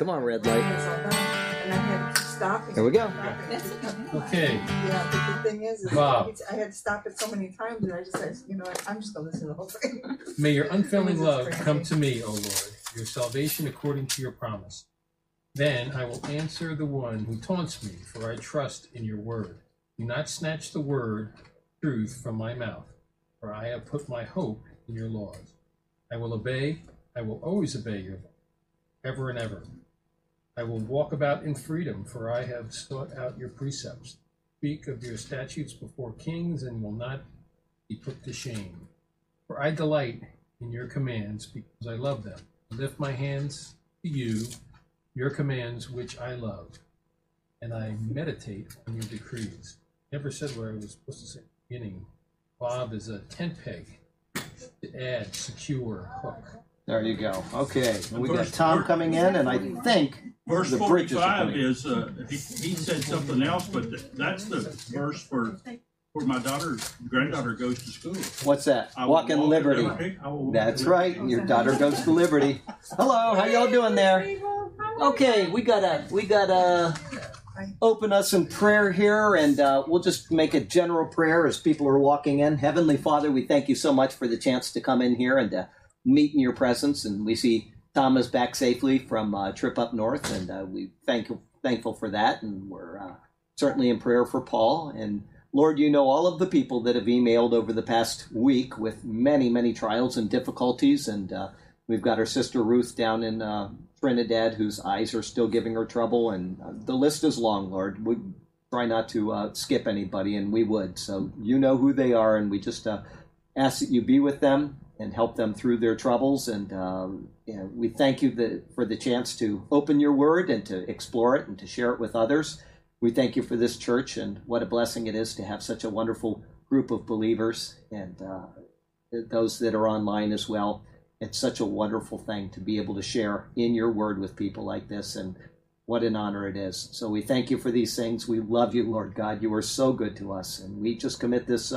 Come on, red light. And I had to stop. Here we go. Okay. Yeah, but the thing is wow. I had to stop it so many times that I just said, you know what, I'm just going to listen to the whole thing. May your unfailing love come to me, O Lord, your salvation according to your promise. Then I will answer the one who taunts me, for I trust in your word. Do not snatch the word, truth, from my mouth, for I have put my hope in your laws. I will obey, I will always obey your law, ever and ever. I will walk about in freedom, for I have sought out your precepts. Speak of your statutes before kings and will not be put to shame. For I delight in your commands because I love them. I lift my hands to you, your commands which I love, and I meditate on your decrees. Never said what I was supposed to say at the beginning. Bob is a tent peg to add secure hook. There you go. Okay, we got Tom coming in, and I think verse 45 is he said something else, but that's the verse where my granddaughter goes to school. What's that? Walk in liberty. That's right. Your daughter goes to liberty. Hello, how y'all doing there? Okay, we gotta open us in prayer here, and we'll just make a general prayer as people are walking in. Heavenly Father, we thank you so much for the chance to come in here and to meet in your presence, and we see Thomas back safely from a trip up north, and we thankful for that, and we're certainly in prayer for Paul. And Lord, you know all of the people that have emailed over the past week with many, many trials and difficulties, and we've got our sister Ruth down in Trinidad whose eyes are still giving her trouble, and the list is long, Lord. We try not to skip anybody, and we would, so you know who they are, and we just ask that you be with them and help them through their troubles. And we thank you for the chance to open your word and to explore it and to share it with others. We thank you for this church, and what a blessing it is to have such a wonderful group of believers, and those that are online as well. It's such a wonderful thing to be able to share in your word with people like this, and what an honor it is. So we thank you for these things. We love you, Lord God. You are so good to us, and we just commit this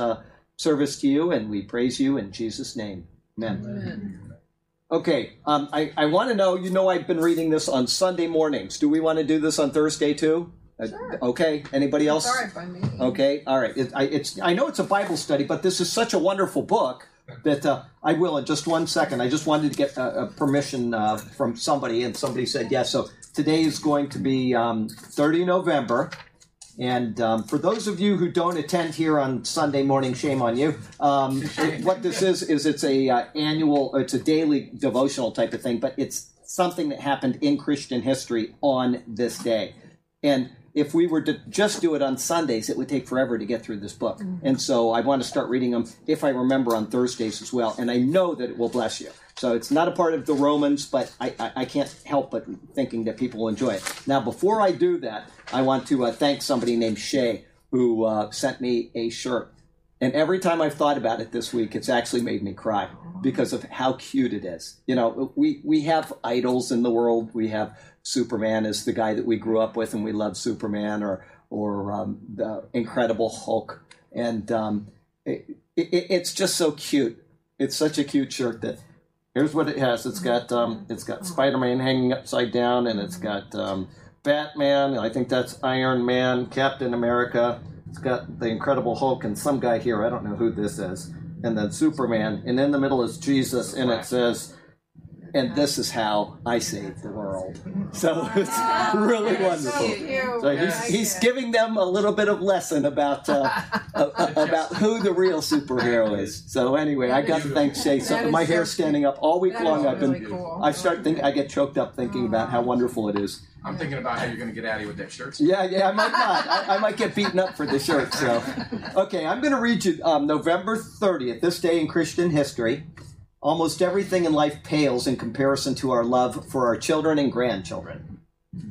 service to you, and we praise you in Jesus' name. Amen. Amen. Okay, I want to know, I've been reading this on Sunday mornings. Do we want to do this on Thursday too? Sure. Okay, anybody else? All right, by me. Okay, all right. I know it's a Bible study, but this is such a wonderful book that I will in just 1 second. I just wanted to get a permission from somebody, and somebody said yes. So today is going to be 30 November. And for those of you who don't attend here on Sunday morning, shame on you. What this is it's a it's a daily devotional type of thing, but it's something that happened in Christian history on this day. And if we were to just do it on Sundays, it would take forever to get through this book. Mm-hmm. And so I want to start reading them, if I remember, on Thursdays as well. And I know that it will bless you. So it's not a part of the Romans, but I can't help but thinking that people will enjoy it. Now, before I do that, I want to thank somebody named Shay who sent me a shirt. And every time I've thought about it this week, it's actually made me cry because of how cute it is. You know, we have idols in the world. We have Superman is the guy that we grew up with, and we love Superman, or the Incredible Hulk. And it's just so cute. It's such a cute shirt that... Here's what it has. It's got Spider-Man hanging upside down, and it's got Batman. I think that's Iron Man, Captain America. It's got the Incredible Hulk and some guy here. I don't know who this is. And then Superman. And in the middle is Jesus, and it says, "And this is how I save the world." So it's really wonderful. So he's giving them a little bit of lesson about who the real superhero is. So anyway, I got to thank Shay. So my hair's standing up all week long. I get choked up thinking about how wonderful it is. I'm thinking about how you're going to get out of here with that shirt. Yeah, I might not. I might get beaten up for the shirt. So, okay, I'm going to read you November 30th, this day in Christian history. Almost everything in life pales in comparison to our love for our children and grandchildren.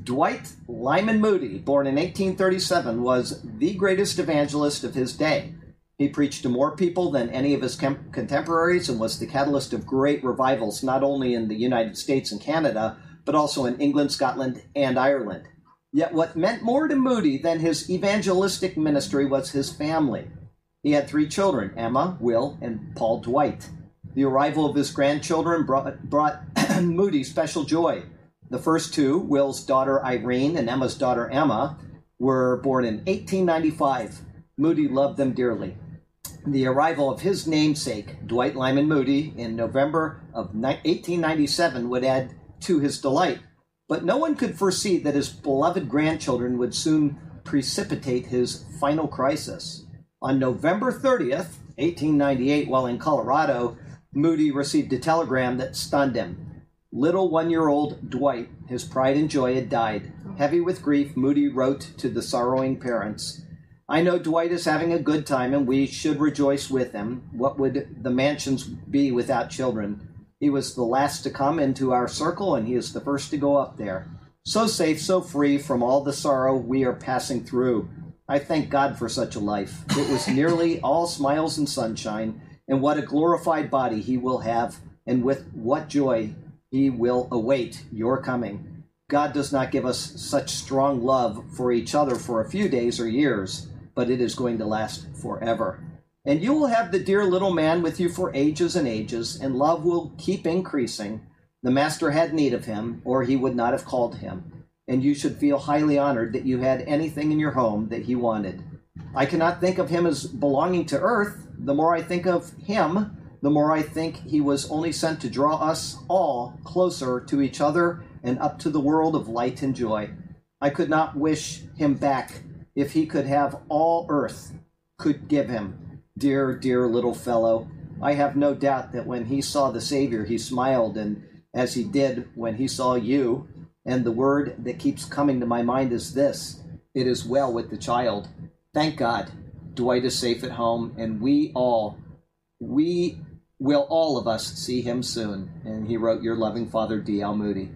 Dwight Lyman Moody, born in 1837, was the greatest evangelist of his day. He preached to more people than any of his contemporaries and was the catalyst of great revivals, not only in the United States and Canada, but also in England, Scotland, and Ireland. Yet what meant more to Moody than his evangelistic ministry was his family. He had 3 children, Emma, Will, and Paul Dwight. The arrival of his grandchildren brought Moody special joy. The first two, Will's daughter Irene and Emma's daughter Emma, were born in 1895. Moody loved them dearly. The arrival of his namesake, Dwight Lyman Moody, in November of 1897 would add to his delight. But no one could foresee that his beloved grandchildren would soon precipitate his final crisis. On November 30th, 1898, while in Colorado, Moody received a telegram that stunned him. Little one-year-old Dwight, his pride and joy, had died. Heavy with grief, Moody wrote to the sorrowing parents, "I know Dwight is having a good time, and we should rejoice with him. What would the mansions be without children? He was the last to come into our circle, and he is the first to go up there. So safe, so free from all the sorrow we are passing through. I thank God for such a life. It was nearly all smiles and sunshine, and what a glorified body he will have, and with what joy he will await your coming. God does not give us such strong love for each other for a few days or years, but it is going to last forever. And you will have the dear little man with you for ages and ages, and love will keep increasing. The Master had need of him, or he would not have called him. And you should feel highly honored that you had anything in your home that he wanted. I cannot think of him as belonging to earth. The more I think of him, the more I think he was only sent to draw us all closer to each other and up to the world of light and joy. I could not wish him back if he could have all earth could give him. Dear, dear little fellow, I have no doubt that when he saw the Savior, he smiled, and as he did when he saw you. And the word that keeps coming to my mind is this: it is well with the child. Thank God, Dwight is safe at home, and we will all of us see him soon." And he wrote, "Your loving father, D.L. Moody."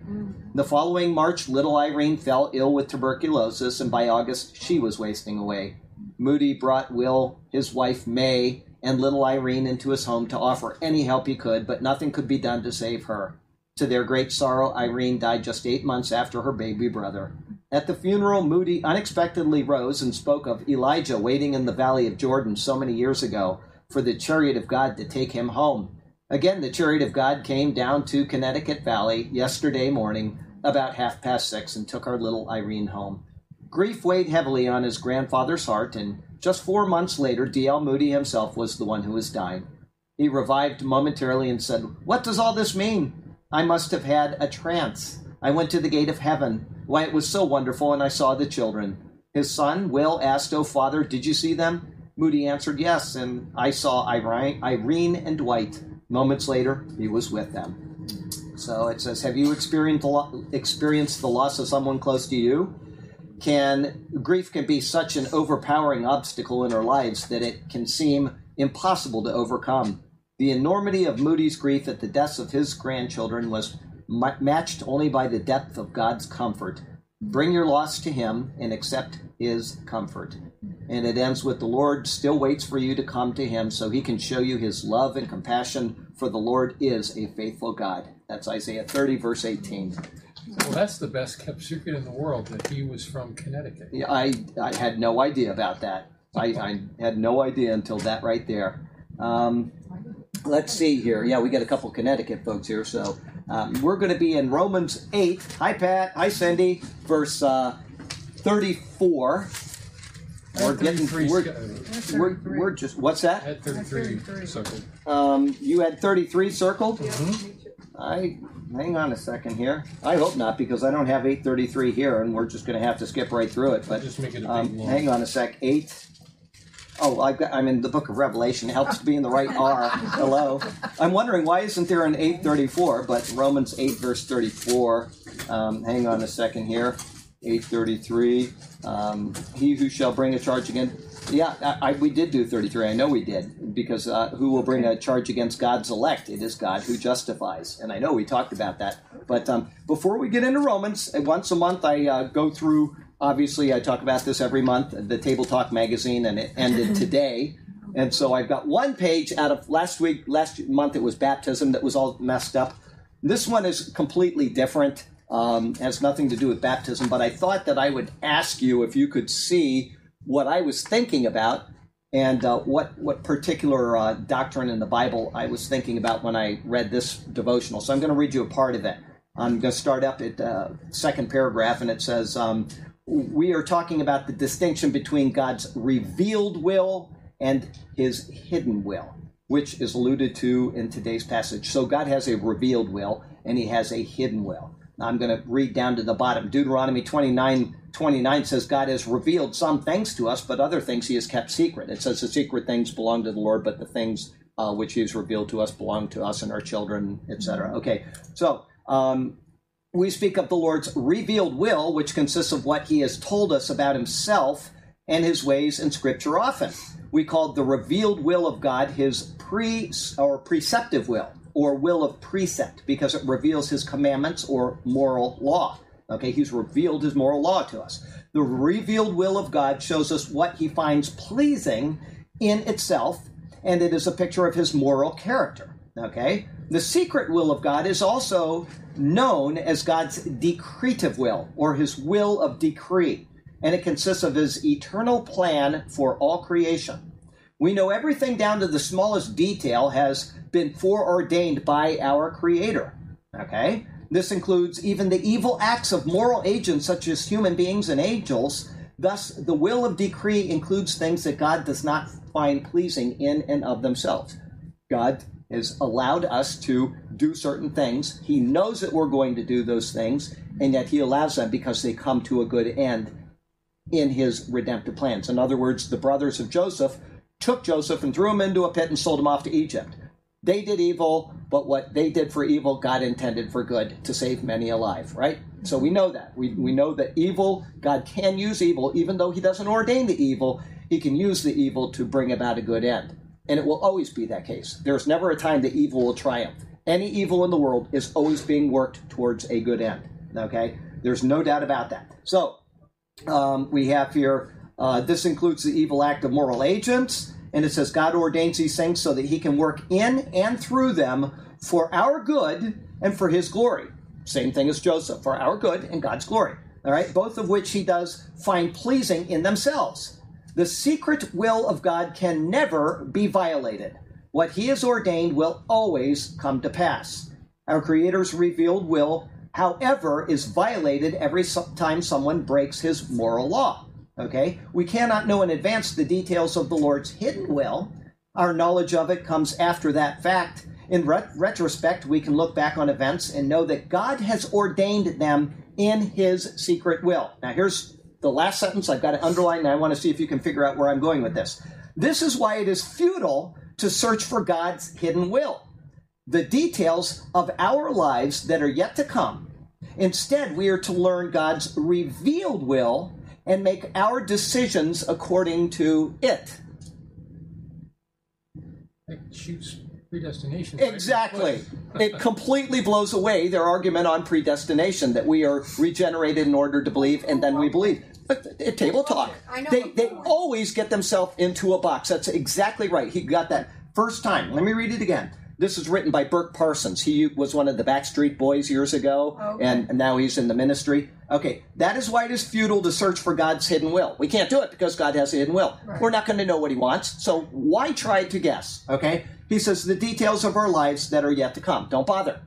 The following March, little Irene fell ill with tuberculosis, and by August, she was wasting away. Moody brought Will, his wife, May, and little Irene into his home to offer any help he could, but nothing could be done to save her. To their great sorrow, Irene died just 8 months after her baby brother. At the funeral, Moody unexpectedly rose and spoke of Elijah waiting in the Valley of Jordan so many years ago for the chariot of God to take him home. Again, the chariot of God came down to Connecticut Valley yesterday morning about 6:30 and took our little Irene home. Grief weighed heavily on his grandfather's heart, and just 4 months later, D.L. Moody himself was the one who was dying. He revived momentarily and said, "What does all this mean? I must have had a trance. I went to the gate of heaven. Why, it was so wonderful, and I saw the children." His son, Will, asked, "Oh, Father, did you see them?" Moody answered, "Yes, and I saw Irene and Dwight." Moments later, he was with them. So it says, have you experienced the loss of someone close to you? Grief can be such an overpowering obstacle in our lives that it can seem impossible to overcome. The enormity of Moody's grief at the deaths of his grandchildren was matched only by the depth of God's comfort. Bring your loss to him and accept his comfort. And it ends with, the Lord still waits for you to come to him so he can show you his love and compassion, for the Lord is a faithful God. That's Isaiah 30, verse 18. Well, that's the best kept secret in the world, that he was from Connecticut. Yeah, I had no idea about that. I had no idea until that right there. Let's see here. Yeah, we got a couple Connecticut folks here. So we're going to be in Romans 8. Hi, Pat. Hi, Cindy. Verse 34. We're just, what's that? I had 33 circled. You had 33 circled? Mm-hmm. Hang on a second here. I hope not, because I don't have 833 here, and we're just going to have to skip right through it. But just make it a big long. Hang on a sec. 8. Oh, I'm in the book of Revelation. It helps to be in the right R. Hello. I'm wondering why isn't there an 834, but Romans 8, verse 34. Hang on a second here. 833. He who shall bring a charge again. Yeah, we did do 33. I know we did, because who will bring a charge against God's elect? It is God who justifies. And I know we talked about that. But before we get into Romans, once a month I go through. Obviously, I talk about this every month, the Table Talk magazine, and it ended today. And so I've got one page out of last month it was baptism that was all messed up. This one is completely different, has nothing to do with baptism, but I thought that I would ask you if you could see what I was thinking about and what particular doctrine in the Bible I was thinking about when I read this devotional. So I'm going to read you a part of it. I'm going to start up at second paragraph, and it says, we are talking about the distinction between God's revealed will and his hidden will, which is alluded to in today's passage. So God has a revealed will, and he has a hidden will. I'm going to read down to the bottom. Deuteronomy 29:29 says, God has revealed some things to us, but other things he has kept secret. It says the secret things belong to the Lord, but the things which he has revealed to us belong to us and our children, etc. Okay, so we speak of the Lord's revealed will, which consists of what he has told us about himself and his ways in Scripture often. We call the revealed will of God his preceptive will, or will of precept, because it reveals his commandments or moral law. Okay, he's revealed his moral law to us. The revealed will of God shows us what he finds pleasing in itself, and it is a picture of his moral character. Okay, the secret will of God is also known as God's decretive will, or his will of decree, and it consists of his eternal plan for all creation. We know everything down to the smallest detail has been foreordained by our Creator. Okay? This includes even the evil acts of moral agents such as human beings and angels. Thus, the will of decree includes things that God does not find pleasing in and of themselves. God has allowed us to do certain things. He knows that we're going to do those things, and yet he allows them because they come to a good end in his redemptive plans. In other words, the brothers of Joseph took Joseph and threw him into a pit and sold him off to Egypt. They did evil, but what they did for evil, God intended for good to save many alive, right? So we know that. We know that evil, God can use evil, even though he doesn't ordain the evil, he can use the evil to bring about a good end. And it will always be that case. There's never a time that evil will triumph. Any evil in the world is always being worked towards a good end, okay? There's no doubt about that. So we have here, this includes the evil act of moral agents, and it says God ordains these things so that he can work in and through them for our good and for his glory. Same thing as Joseph, for our good and God's glory. All right, both of which he does find pleasing in themselves. The secret will of God can never be violated. What he has ordained will always come to pass. Our Creator's revealed will, however, is violated every time someone breaks his moral law. Okay, we cannot know in advance the details of the Lord's hidden will. Our knowledge of it comes after that fact. In retrospect, we can look back on events and know that God has ordained them in his secret will. Now, here's the last sentence I've got to underline, and I want to see if you can figure out where I'm going with this. This is why it is futile to search for God's hidden will, the details of our lives that are yet to come. Instead, we are to learn God's revealed will and make our decisions according to it. It shoots predestination. Exactly. It completely blows away their argument on predestination, that we are regenerated in order to believe, and then we believe. At Table Talk, they always get themselves into a box. That's exactly right. He got that first time. Let me read it again. This is written by Burke Parsons. He was one of the Backstreet Boys years ago, okay, and now he's in the ministry. Okay, that is why it is futile to search for God's hidden will. We can't do it because God has a hidden will. Right. We're not going to know what he wants, so why try to guess? Okay, he says the details of our lives that are yet to come. Don't bother.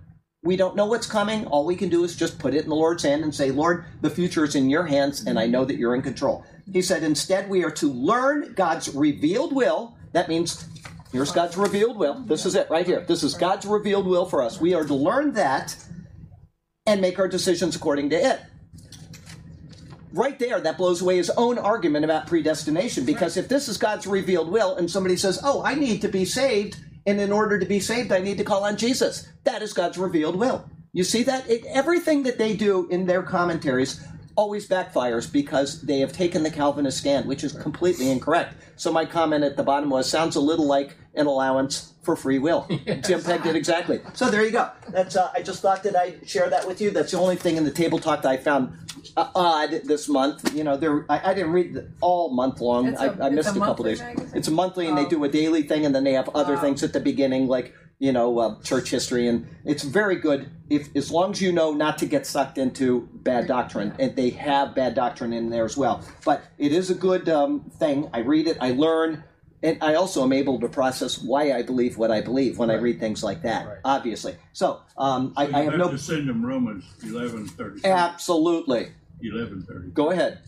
We don't know what's coming. All we can do is just put it in the Lord's hand and say, Lord, the future is in your hands, and I know that you're in control. He said, instead, we are to learn God's revealed will. That means, here's God's revealed will. This is it right here. This is God's revealed will for us. We are to learn that and make our decisions according to it. Right there, that blows away his own argument about predestination, because if this is God's revealed will and somebody says, oh, I need to be saved, and in order to be saved, I need to call on Jesus, that is God's revealed will. You see that? Everything that they do in their commentaries always backfires because they have taken the Calvinist stand, which is completely incorrect. So my comment at the bottom was, sounds a little like an allowance for free will. Yes. Jim Pegg did exactly. So there you go. That's I just thought that I'd share that with you. That's the only thing in the Table Talk that I found odd this month. You know, I didn't read all month long. I missed a couple days. Magazine? It's a monthly, and they do a daily thing, and then they have other things at the beginning, like, you know, church history, and it's very good as long as you know not to get sucked into bad doctrine, and they have bad doctrine in there as well. But it is a good thing. I read it, I learn, And I also am able to process why I believe what I believe when I read things like that, obviously. So, I have no... to send them Romans 11:30. Absolutely. 11:30. Go ahead.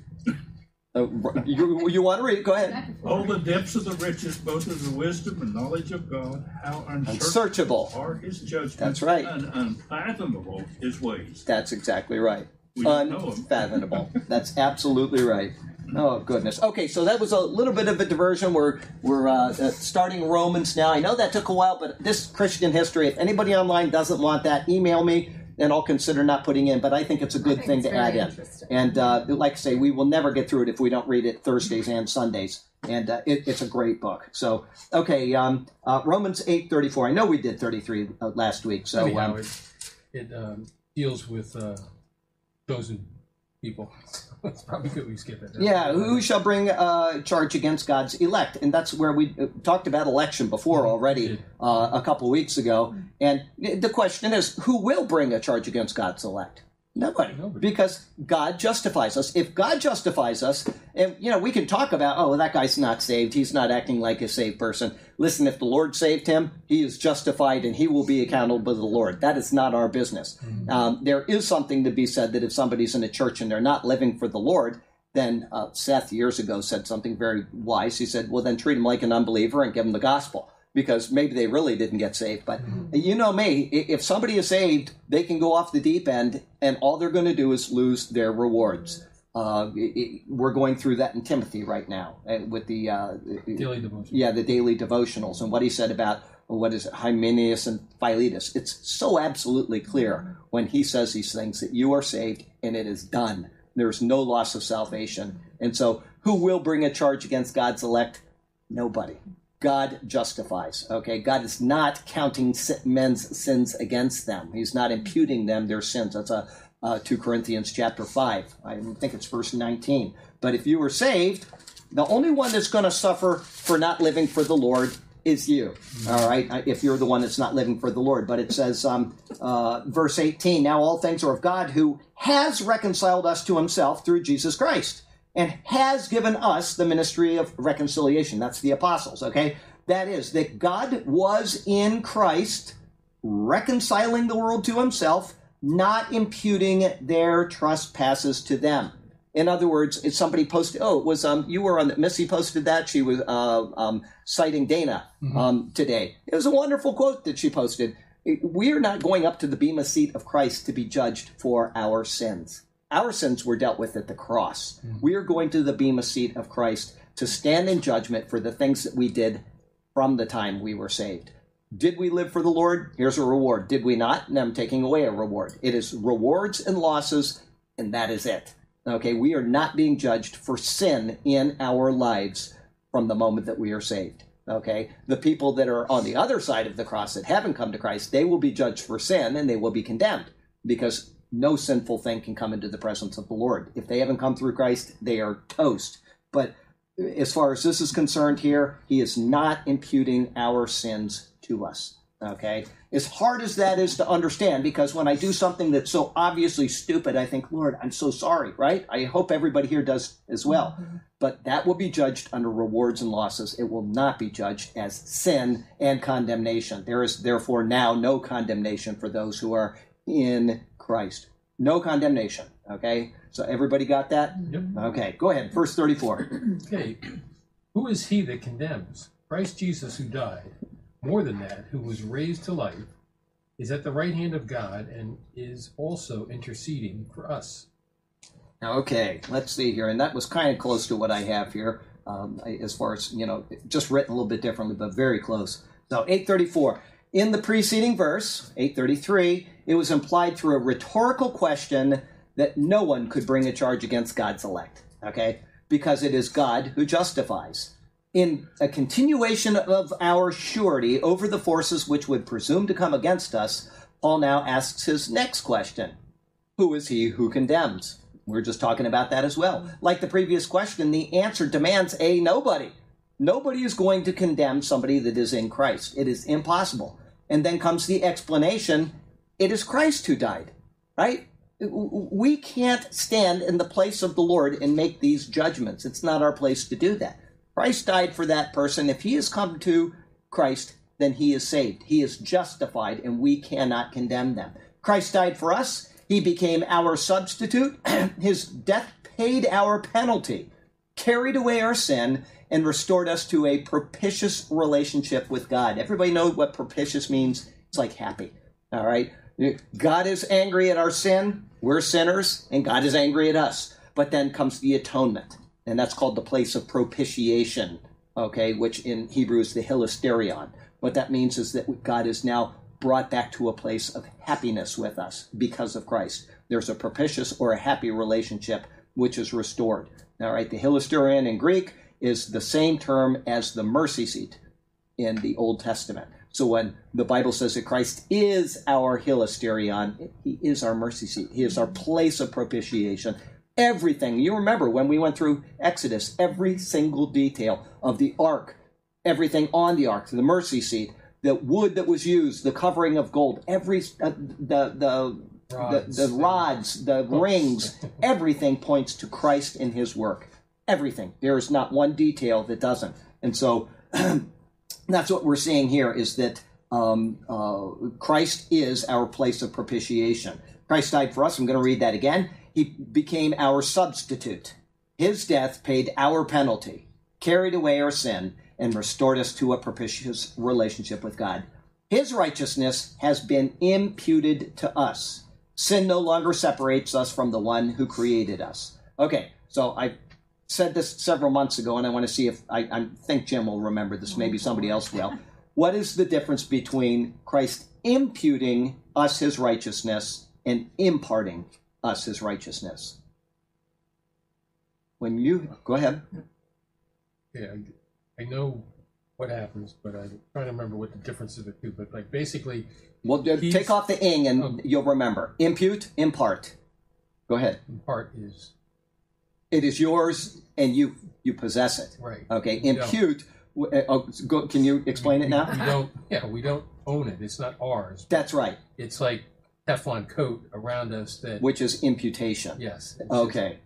You want to read? Go ahead. Oh, the depths of the riches, both of the wisdom and knowledge of God, how unsearchable are his judgments. That's right. And unfathomable his ways. That's exactly right. Unfathomable. That's absolutely right. Oh, goodness. Okay, so that was a little bit of a diversion. We're starting Romans now. I know that took a while, but this Christian history, if anybody online doesn't want that, email me, and I'll consider not putting in, but I think it's a good thing to add in. And like I say, we will never get through it if we don't read it Thursdays and Sundays, and it's a great book. So, okay, Romans 8:34. I know we did 33 last week. So anyhow, it deals with chosen people. It's probably good we skip it. Yeah, who shall bring a charge against God's elect? And that's where we talked about election before already a couple weeks ago. And the question is, who will bring a charge against God's elect? Nobody. Because God justifies us. If God justifies us, and we can talk about, oh, well, that guy's not saved. He's not acting like a saved person. Listen, if the Lord saved him, he is justified and he will be accountable to the Lord. That is not our business. There is something to be said that if somebody's in a church and they're not living for the Lord, then Seth years ago said something very wise. He said, well, then treat him like an unbeliever and give him the gospel, because maybe they really didn't get saved. But you know me, if somebody is saved, they can go off the deep end and all they're going to do is lose their rewards. We're going through that in Timothy right now with the daily devotionals. Yeah, the daily devotionals and what he said about Hymenaeus and Philetus. It's so absolutely clear when he says these things that you are saved and it is done. There's no loss of salvation. And so who will bring a charge against God's elect? Nobody. God justifies. Okay, God is not counting men's sins against them. He's not imputing them their sins. That's a 2 Corinthians chapter 5. I think it's verse 19. But if you were saved, the only one that's going to suffer for not living for the Lord is you. All right? If you're the one that's not living for the Lord. But it says, verse 18, now all things are of God, who has reconciled us to himself through Jesus Christ and has given us the ministry of reconciliation. That's the apostles, okay? That is, that God was in Christ reconciling the world to himself, not imputing their trespasses to them. In other words, if somebody posted, Missy posted that. She was citing Dana today. It was a wonderful quote that she posted. We are not going up to the bema seat of Christ to be judged for our sins. Our sins were dealt with at the cross. We are going to the bema seat of Christ to stand in judgment for the things that we did from the time we were saved. Did we live for the Lord? Here's a reward. Did we not? And I'm taking away a reward. It is rewards and losses, and that is it. Okay, we are not being judged for sin in our lives from the moment that we are saved. Okay, the people that are on the other side of the cross that haven't come to Christ, they will be judged for sin and they will be condemned, because no sinful thing can come into the presence of the Lord. If they haven't come through Christ, they are toast. But as far as this is concerned here, he is not imputing our sins to us, okay? As hard as that is to understand, because when I do something that's so obviously stupid, I think, Lord, I'm so sorry, right? I hope everybody here does as well. But that will be judged under rewards and losses. It will not be judged as sin and condemnation. There is therefore now no condemnation for those who are in Christ. No condemnation. Okay? So everybody got that? Yep. Okay, go ahead. Verse 34. Okay. Who is he that condemns? Christ Jesus, who died, more than that, who was raised to life, is at the right hand of God and is also interceding for us. Okay, let's see here. And that was kind of close to what I have here, as far as, just written a little bit differently, but very close. So 834. In the preceding verse, 833, it was implied through a rhetorical question that no one could bring a charge against God's elect, okay? Because it is God who justifies. In a continuation of our surety over the forces which would presume to come against us, Paul now asks his next question. Who is he who condemns? We're just talking about that as well. Like the previous question, the answer demands a nobody. Nobody is going to condemn somebody that is in Christ. It is impossible. And then comes the explanation, it is Christ who died, right? We can't stand in the place of the Lord and make these judgments. It's not our place to do that. Christ died for that person. If he has come to Christ, then he is saved. He is justified, and we cannot condemn them. Christ died for us. He became our substitute. His death paid our penalty, carried away our sin, and restored us to a propitious relationship with God. Everybody know what propitious means? It's like happy, all right? God is angry at our sin. We're sinners, and God is angry at us. But then comes the atonement, and that's called the place of propitiation, okay, which in Hebrew is the hilasterion. What that means is that God is now brought back to a place of happiness with us because of Christ. There's a propitious or a happy relationship which is restored. All right, the hilasterion in Greek is the same term as the mercy seat in the Old Testament. So when the Bible says that Christ is our hilasterion, he is our mercy seat. He is our place of propitiation. Everything. You remember when we went through Exodus, every single detail of the ark, everything on the ark, the mercy seat, the wood that was used, the covering of gold, the rods, the rings, everything points to Christ and his work. Everything. There is not one detail that doesn't. And so that's what we're seeing here is that Christ is our place of propitiation. Christ died for us. I'm going to read that again. He became our substitute. His death paid our penalty, carried away our sin, and restored us to a propitious relationship with God. His righteousness has been imputed to us. Sin no longer separates us from the one who created us. Okay, so I said this several months ago, and I want to see if I think Jim will remember this. Maybe somebody else will. What is the difference between Christ imputing us his righteousness and imparting us his righteousness? When you go ahead. Yeah, I know what happens, but I'm trying to remember what the difference of the two. But like basically, well, take off the ing, and you'll remember. Impute, impart. Go ahead. Impart is. It is yours, and you possess it. Right. Okay. Impute. Can you explain it now? We don't own it. It's not ours. That's right. It's like Teflon coat around us which is imputation. Yes. Okay.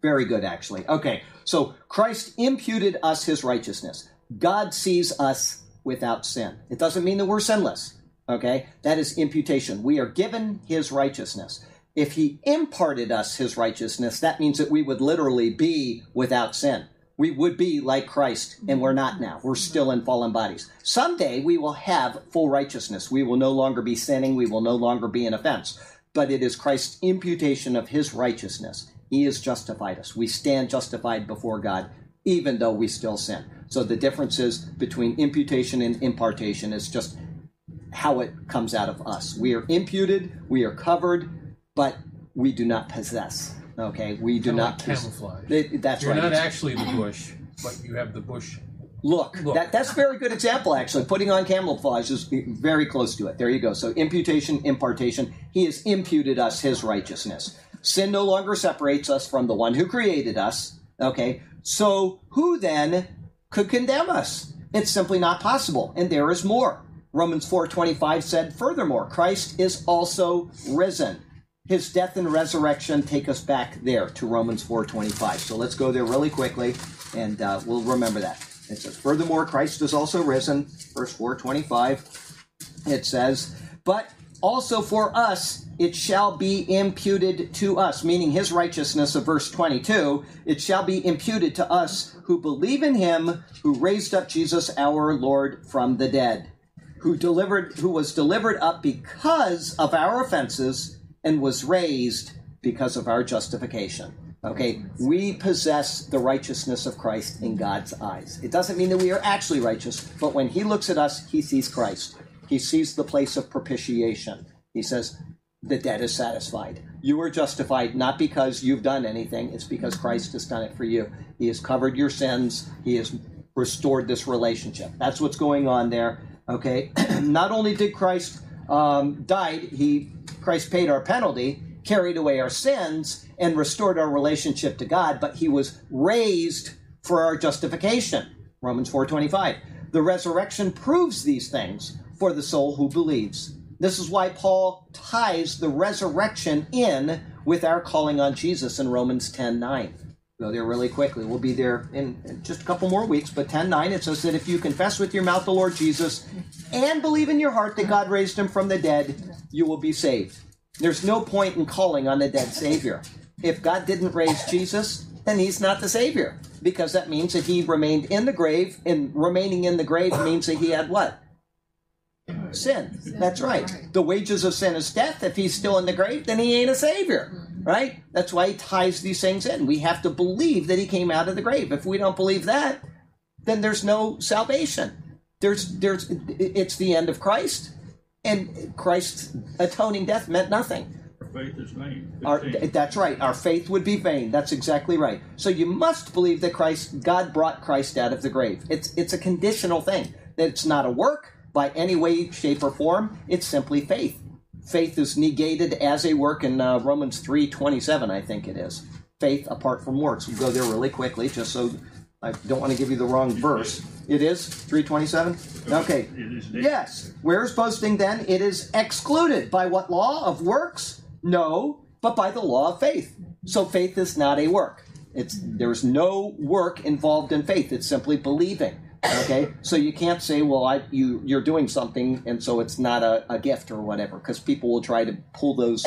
Very good, actually. Okay. So Christ imputed us his righteousness. God sees us without sin. It doesn't mean that we're sinless. Okay. That is imputation. We are given his righteousness. If he imparted us his righteousness, that means that we would literally be without sin. We would be like Christ, and we're not now. We're still in fallen bodies. Someday we will have full righteousness. We will no longer be sinning. We will no longer be an offense. But it is Christ's imputation of his righteousness. He has justified us. We stand justified before God, even though we still sin. So the difference is between imputation and impartation is just how it comes out of us. We are imputed. We are covered. But we do not possess. Okay, we do not camouflage. That's right. You're not actually the bush, but you have the bush look. That's a very good example. Actually, putting on camouflage is very close to it. There you go. So imputation, impartation. He has imputed us his righteousness. Sin no longer separates us from the one who created us. Okay, so who then could condemn us? It's simply not possible. And there is more. Romans 4:25 said, "Furthermore, Christ is also risen." His death and resurrection take us back there to Romans 4:25. So let's go there really quickly, and we'll remember that. It says, furthermore, Christ is also risen, verse 4:25. It says, but also for us it shall be imputed to us, meaning his righteousness of verse 22. It shall be imputed to us who believe in him who raised up Jesus our Lord from the dead, who was delivered up because of our offenses, and was raised because of our justification. Okay, we possess the righteousness of Christ in God's eyes. It doesn't mean that we are actually righteous, but when he looks at us, he sees Christ. He sees the place of propitiation. He says, the debt is satisfied. You are justified not because you've done anything, it's because Christ has done it for you. He has covered your sins. He has restored this relationship. That's what's going on there, okay? Not only did Christ Christ paid our penalty, carried away our sins, and restored our relationship to God, but he was raised for our justification. Romans 4:25. The resurrection proves these things for the soul who believes. This is why Paul ties the resurrection in with our calling on Jesus in Romans 10:9. Go there really quickly. We'll be there in just a couple more weeks, but 10:9, it says that if you confess with your mouth the Lord Jesus and believe in your heart that God raised him from the dead, you will be saved. There's no point in calling on the dead Savior. If God didn't raise Jesus, then he's not the Savior, because that means that he remained in the grave, and remaining in the grave means that he had what? Sin. That's right. The wages of sin is death. If he's still in the grave, then he ain't a Savior. Right? That's why he ties these things in. We have to believe that he came out of the grave. If we don't believe that, then there's no salvation. It's the end of Christ, and Christ's atoning death meant nothing. Our faith is vain. That's right. Our faith would be vain. That's exactly right. So you must believe that God brought Christ out of the grave. It's a conditional thing. It's not a work by any way, shape, or form. It's simply faith. Faith is negated as a work in Romans 3:27, I think it is. Faith apart from works. We'll go there really quickly, just so I don't want to give you the wrong verse. It is 3:27? Okay. Yes. Where is boasting then? It is excluded. By what law? Of works? No, but by the law of faith. So faith is not a work. There's no work involved in faith. It's simply believing. Okay, so you can't say, well, you're doing something, and so it's not a gift or whatever, because people will try to pull those,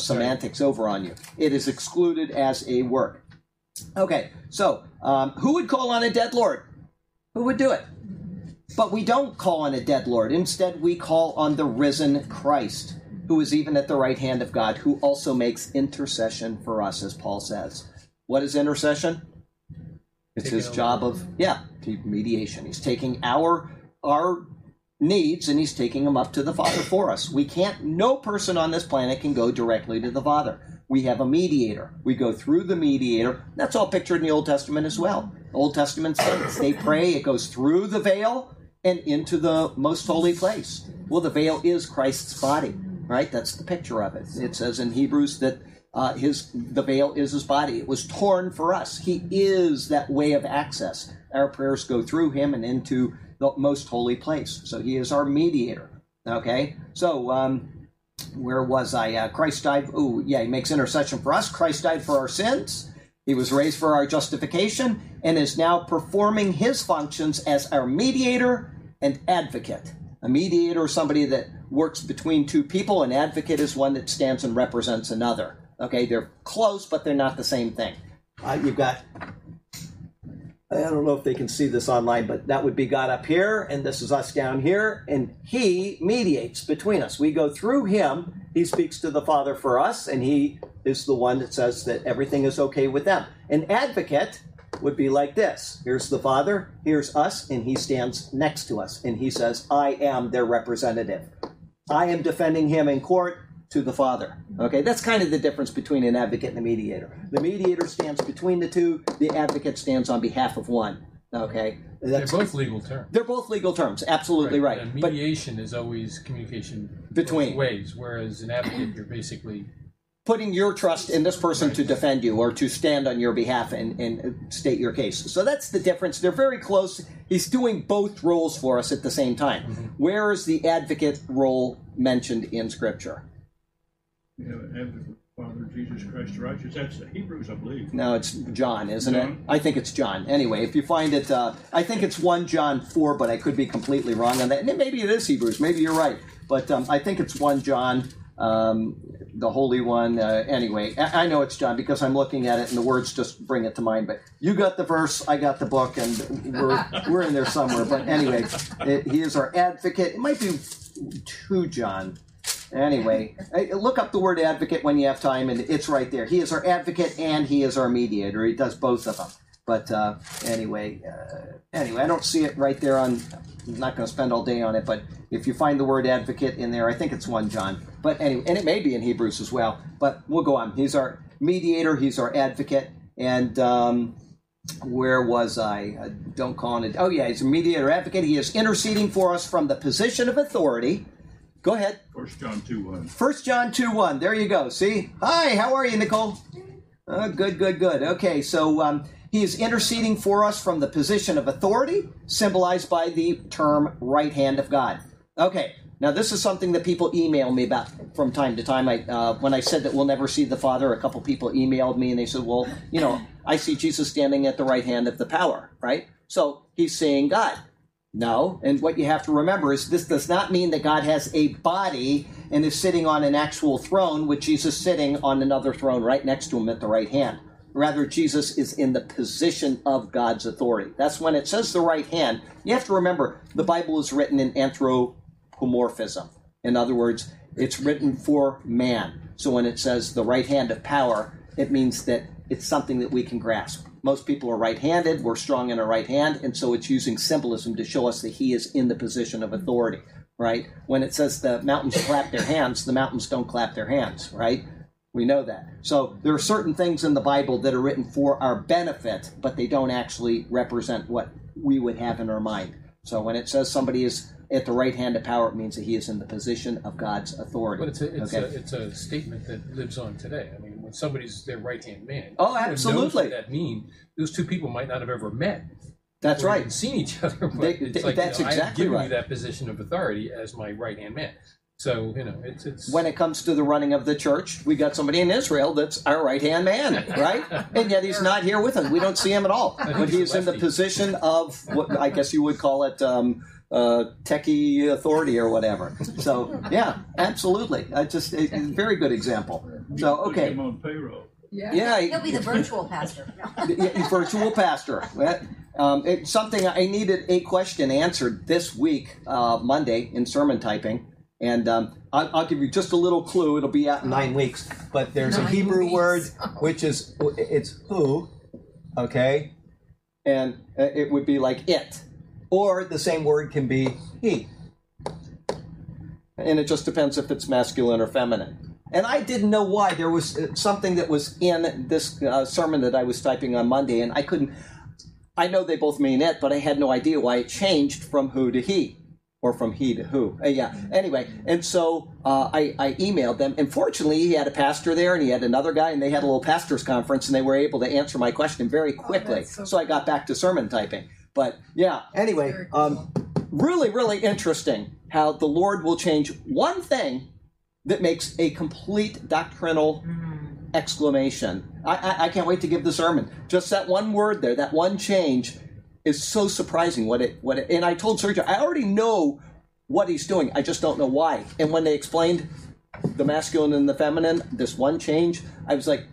semantics over on you. It is excluded as a work. Okay, so who would call on a dead Lord? Who would do it? But we don't call on a dead Lord. Instead, we call on the risen Christ, who is even at the right hand of God, who also makes intercession for us, as Paul says. What is intercession? It's his job of, mediation. He's taking our needs, and he's taking them up to the Father for us. No person on this planet can go directly to the Father. We have a mediator. We go through the mediator. That's all pictured in the Old Testament as well. Old Testament saints, they pray. It goes through the veil and into the most holy place. Well, the veil is Christ's body, right? That's the picture of it. It says in Hebrews that the veil is his body. It was torn for us. He is that way of access. Our prayers go through him and into the most holy place. So he is our mediator. Okay? So, where was I? Christ died. He makes intercession for us. Christ died for our sins. He was raised for our justification and is now performing his functions as our mediator and advocate. A mediator is somebody that works between two people. An advocate is one that stands and represents another. Okay, they're close, but they're not the same thing. You've got, I don't know if they can see this online, but that would be God up here, and this is us down here, and he mediates between us. We go through him. He speaks to the Father for us, and he is the one that says that everything is okay with them. An advocate would be like this. Here's the Father, here's us, and he stands next to us, and he says, I am their representative. I am defending him in court. To the Father. Okay, that's kind of the difference between an advocate and a mediator. The mediator stands between the two. The advocate stands on behalf of one. Okay, they're both legal terms. They're both legal terms. Absolutely right. And mediation is always communication between ways, whereas an advocate, you're basically putting your trust in this person to defend you or to stand on your behalf and state your case. So that's the difference. They're very close. He's doing both roles for us at the same time. Mm-hmm. Where is the advocate role mentioned in Scripture? You have an advocate for Father Jesus Christ righteous. That's the Hebrews, I believe. No, it's John, isn't it? I think it's John. Anyway, if you find it, I think it's 1 John 4, but I could be completely wrong on that. And maybe it is Hebrews. Maybe you're right. But I think it's 1 John, the Holy One. Anyway, I know it's John because I'm looking at it, and the words just bring it to mind. But you got the verse, I got the book, and we're in there somewhere. But anyway, he is our advocate. It might be 2 John. Anyway, look up the word advocate when you have time, and it's right there. He is our advocate, and he is our mediator. He does both of them. But anyway, I don't see it right there. I'm not going to spend all day on it, but if you find the word advocate in there, I think it's 1 John. But anyway, and it may be in Hebrews as well, but we'll go on. He's our mediator. He's our advocate. And where was I? Don't call on it. Oh, yeah, he's a mediator advocate. He is interceding for us from the position of authority. Go ahead. 1 John 2:1. 1 John 2:1. There you go. See? Hi, how are you, Nicole? Oh, good. Okay, so he is interceding for us from the position of authority, symbolized by the term right hand of God. Okay, now this is something that people email me about from time to time. When I said that we'll never see the Father, a couple people emailed me, and they said, well, I see Jesus standing at the right hand of the power, right? So he's seeing God. No, and what you have to remember is this does not mean that God has a body and is sitting on an actual throne with Jesus sitting on another throne right next to him at the right hand. Rather, Jesus is in the position of God's authority. That's when it says the right hand. You have to remember, the Bible is written in anthropomorphism. In other words, it's written for man. So when it says the right hand of power, it means that it's something that we can grasp. Most people are right-handed, we're strong in our right hand, and so it's using symbolism to show us that he is in the position of authority, right? When it says the mountains clap their hands, the mountains don't clap their hands, right? We know that. So there are certain things in the Bible that are written for our benefit, but they don't actually represent what we would have in our mind. So when it says somebody is at the right hand of power, it means that he is in the position of God's authority. But it's a statement that lives on today. I mean, when somebody's their right-hand man, oh, absolutely, knows what that means. Those two people might not have ever met. That's right. Even seen each other. But exactly right. I've given you that position of authority as my right-hand man. So, it's... When it comes to the running of the church, we got somebody in Israel that's our right-hand man, right? And yet he's not here with us. We don't see him at all. But he's in the position of what I guess you would call it... techie authority or whatever. So, yeah, absolutely. It's a very good example. So, okay. Him on payroll. Yeah. He'll be the virtual pastor. Virtual pastor. It's something I needed a question answered this week, Monday, in sermon typing. And I'll give you just a little clue. It'll be out in 9 weeks. But there's a Hebrew word, which is, it's hu, okay? And it would be like it. Or the same word can be he. And it just depends if it's masculine or feminine. And I didn't know why. There was something that was in this sermon that I was typing on Monday, and I couldn't... I know they both mean it, but I had no idea why it changed from who to he, or from he to who. Anyway, and so I emailed them. And fortunately, he had a pastor there, and he had another guy, and they had a little pastor's conference, and they were able to answer my question very quickly. So I got back to sermon typing. But, yeah, anyway, really, really interesting how the Lord will change one thing that makes a complete doctrinal exclamation. I can't wait to give the sermon. Just that one word there, that one change is so surprising. And I told Sergio, I already know what he's doing. I just don't know why. And when they explained the masculine and the feminine, this one change, I was like,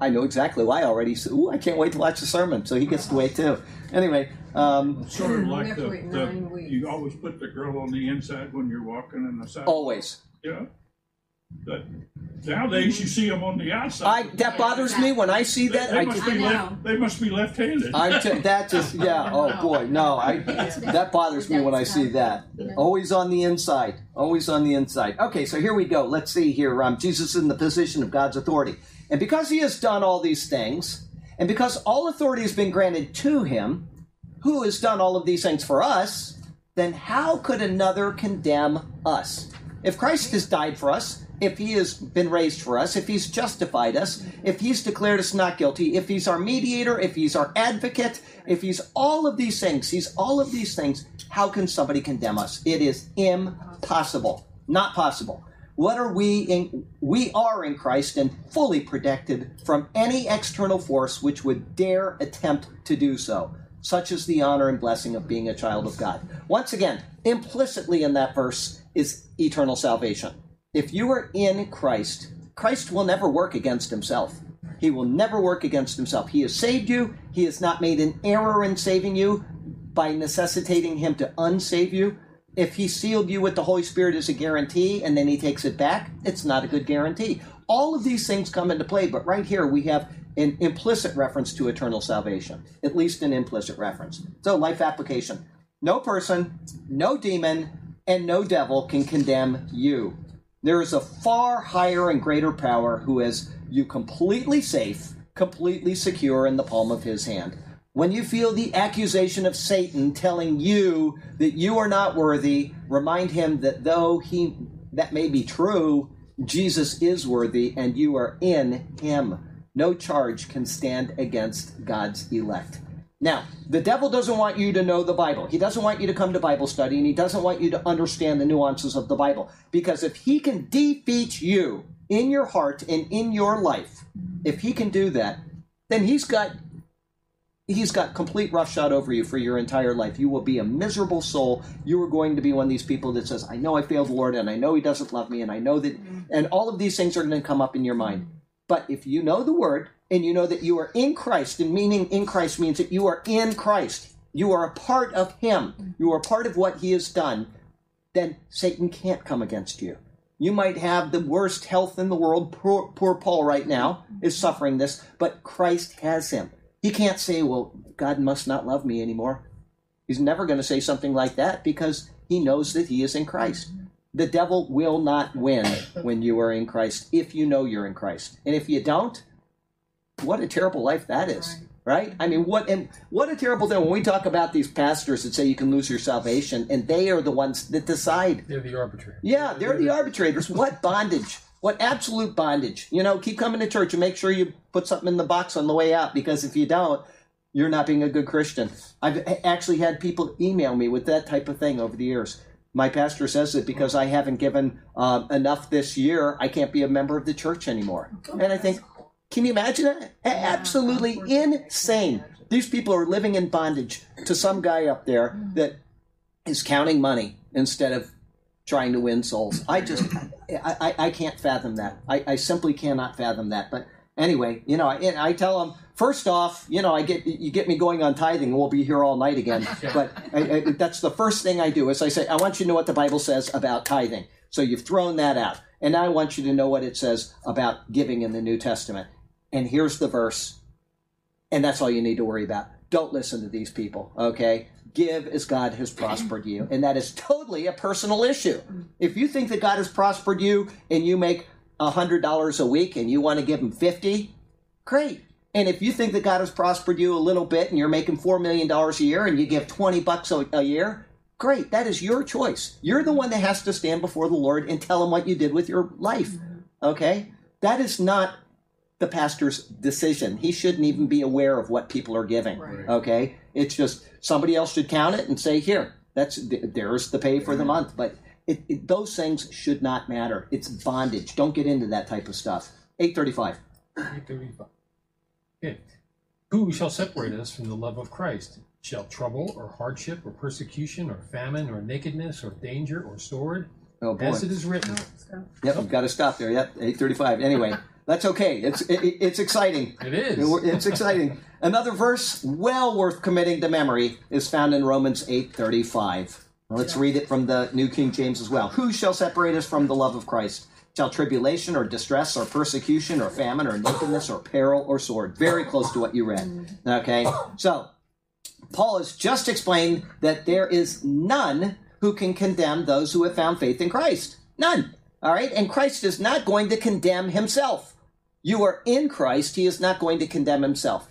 I know exactly why already. So, I can't wait to watch the sermon. So he gets to wait, too. Anyway. Sort of like you always put the girl on the inside when you're walking in the sidewalk. Always. Yeah. But nowadays you see them on the outside. That bothers me when I see that. They must be left-handed. That bothers me when I see that. Always on the inside. Always on the inside. Okay, so here we go. Let's see here. Jesus in the position of God's authority. And because he has done all these things, and because all authority has been granted to him, who has done all of these things for us, then how could another condemn us? If Christ has died for us, if he has been raised for us, if he's justified us, if he's declared us not guilty, if he's our mediator, if he's our advocate, if he's all of these things, how can somebody condemn us? It is impossible. Not possible. What are we in? We are in Christ and fully protected from any external force which would dare attempt to do so. Such is the honor and blessing of being a child of God. Once again, implicitly in that verse is eternal salvation. If you are in Christ, Christ will never work against himself. He will never work against himself. He has saved you. He has not made an error in saving you by necessitating him to unsave you. If he sealed you with the Holy Spirit as a guarantee and then he takes it back, it's not a good guarantee. All of these things come into play, but right here we have an implicit reference to eternal salvation, at least an implicit reference. So life application. No person, no demon, and no devil can condemn you. There is a far higher and greater power who has you completely safe, completely secure in the palm of his hand. When you feel the accusation of Satan telling you that you are not worthy, remind him that that may be true, Jesus is worthy and you are in him. No charge can stand against God's elect. Now, the devil doesn't want you to know the Bible. He doesn't want you to come to Bible study, and he doesn't want you to understand the nuances of the Bible. Because if he can defeat you in your heart and in your life, if he can do that, then he's got he's got complete roughshod over you for your entire life. You will be a miserable soul. You are going to be one of these people that says, I know I failed the Lord, and I know he doesn't love me, and I know that, and all of these things are going to come up in your mind. But if you know the word, and you know that you are in Christ, and meaning in Christ means that you are in Christ, you are a part of him, you are a part of what he has done, then Satan can't come against you. You might have the worst health in the world. Poor Paul right now is suffering this, but Christ has him. He can't say, well, God must not love me anymore. He's never going to say something like that because he knows that he is in Christ. The devil will not win when you are in Christ, if you know you're in Christ. And if you don't, what a terrible life that is, right? I mean, what a terrible thing when we talk about these pastors that say you can lose your salvation, and they are the ones that decide. They're the arbitrators. Yeah, they're the arbitrators. What bondage? What absolute bondage. You know, keep coming to church and make sure you put something in the box on the way out, because if you don't, you're not being a good Christian. I've actually had people email me with that type of thing over the years. My pastor says that because I haven't given enough this year, I can't be a member of the church anymore. And I think, can you imagine that? Absolutely insane. These people are living in bondage to some guy up there that is counting money instead of trying to win souls. I can't fathom that. I simply cannot fathom that. But anyway, you know, I tell them, first off, you know, you get me going on tithing, and we'll be here all night again. But that's the first thing I do is I say, I want you to know what the Bible says about tithing. So you've thrown that out. And I want you to know what it says about giving in the New Testament. And here's the verse. And that's all you need to worry about. Don't listen to these people, okay? Give as God has prospered you. And that is totally a personal issue. If you think that God has prospered you and you make $100 a week and you want to give him $50, great. And if you think that God has prospered you a little bit and you're making $4 million a year and you give $20 a year, great, that is your choice. You're the one that has to stand before the Lord and tell him what you did with your life, okay? That is not the pastor's decision. He shouldn't even be aware of what people are giving, okay? It's just somebody else should count it and say, here, there's the pay for the month. But those things should not matter. It's bondage. Don't get into that type of stuff. 8:35. Okay. Who shall separate us from the love of Christ? Shall trouble or hardship or persecution or famine or nakedness or danger or sword? Oh, boy. As it is written. Yep, I've got to stop there. Yep, 8:35. Anyway, that's okay. It's exciting. It is. It's exciting. Another verse well worth committing to memory is found in Romans 8:35. Let's read it from the New King James as well. Who shall separate us from the love of Christ? Shall tribulation or distress or persecution or famine or nakedness or peril or sword? Very close to what you read. Okay, so Paul has just explained that there is none who can condemn those who have found faith in Christ. None. All right? And Christ is not going to condemn himself. You are in Christ. He is not going to condemn himself.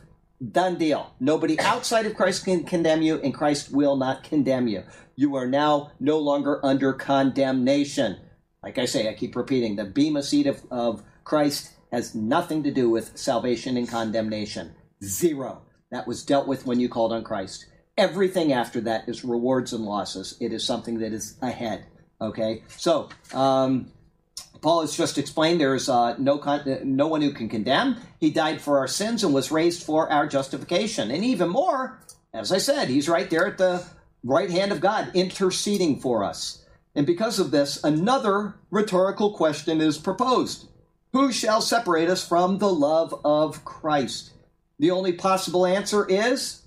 Done deal. Nobody outside of Christ can condemn you, and Christ will not condemn you. You are now no longer under condemnation. Like I say, I keep repeating, the bema seat of Christ has nothing to do with salvation and condemnation. Zero. That was dealt with when you called on Christ. Everything after that is rewards and losses. It is something that is ahead. Okay? So, Paul has just explained there is no one who can condemn. He died for our sins and was raised for our justification. And even more, as I said, he's right there at the right hand of God interceding for us. And because of this, another rhetorical question is proposed. Who shall separate us from the love of Christ? The only possible answer is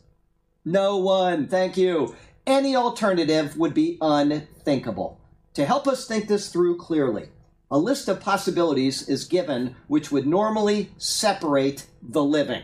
no one. Thank you. Any alternative would be unthinkable. To help us think this through clearly, a list of possibilities is given which would normally separate the living.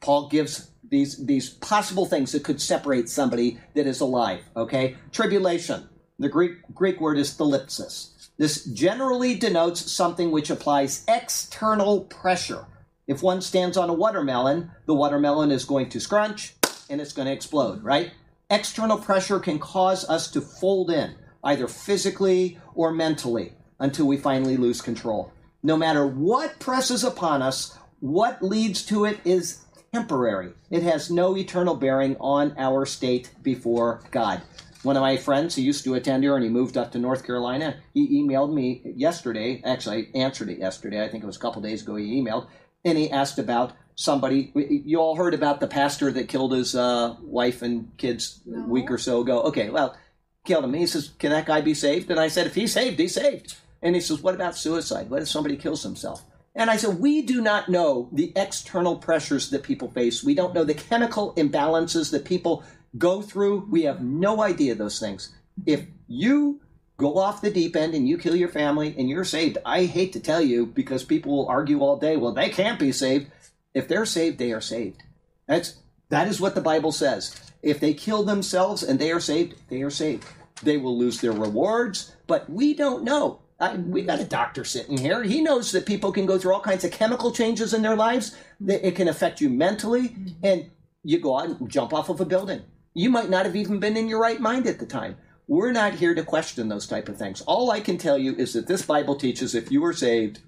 Paul gives these possible things that could separate somebody that is alive, okay? Tribulation. The Greek word is thlipsis. This generally denotes something which applies external pressure. If one stands on a watermelon, the watermelon is going to scrunch and it's going to explode, right? External pressure can cause us to fold in, either physically or mentally, until we finally lose control. No matter what presses upon us, what leads to it is temporary. It has no eternal bearing on our state before God. One of my friends who used to attend here and he moved up to North Carolina, he emailed me yesterday. Actually, I answered it yesterday. I think it was a couple days ago he emailed. And he asked about somebody. You all heard about the pastor that killed his wife and kids a week or so ago. Okay, well, killed him. He says, can that guy be saved? And I said, if he's saved, he's saved. And he says, what about suicide? What if somebody kills himself? And I said, we do not know the external pressures that people face. We don't know the chemical imbalances that people go through. We have no idea those things. If you go off the deep end and you kill your family and you're saved, I hate to tell you, because people will argue all day, well, they can't be saved. If they're saved, they are saved. That is what the Bible says. If they kill themselves and they are saved, they are saved. They will lose their rewards, but we don't know. We got a doctor sitting here. He knows that people can go through all kinds of chemical changes in their lives, that it can affect you mentally, and you go out and jump off of a building. You might not have even been in your right mind at the time. We're not here to question those type of things. All I can tell you is that this Bible teaches if you are saved,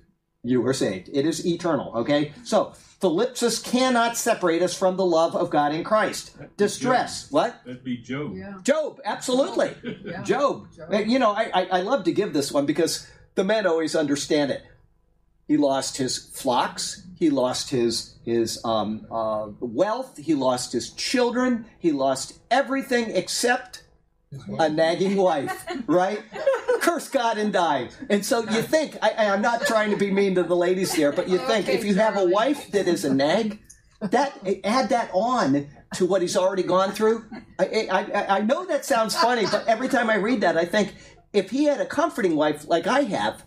you are saved. It is eternal, okay? So, Philippians cannot separate us from the love of God in Christ. Distress. What? That'd be Job. Yeah. Job, absolutely. Yeah. Job. You know, I love to give this one because the men always understand it. He lost his flocks. He lost his wealth. He lost his children. He lost everything except a nagging wife, right? Curse God and die. And so you think, I'm not trying to be mean to the ladies here, but you think if you have a wife that is a nag, add that on to what he's already gone through. I know that sounds funny, but every time I read that, I think if he had a comforting wife like I have,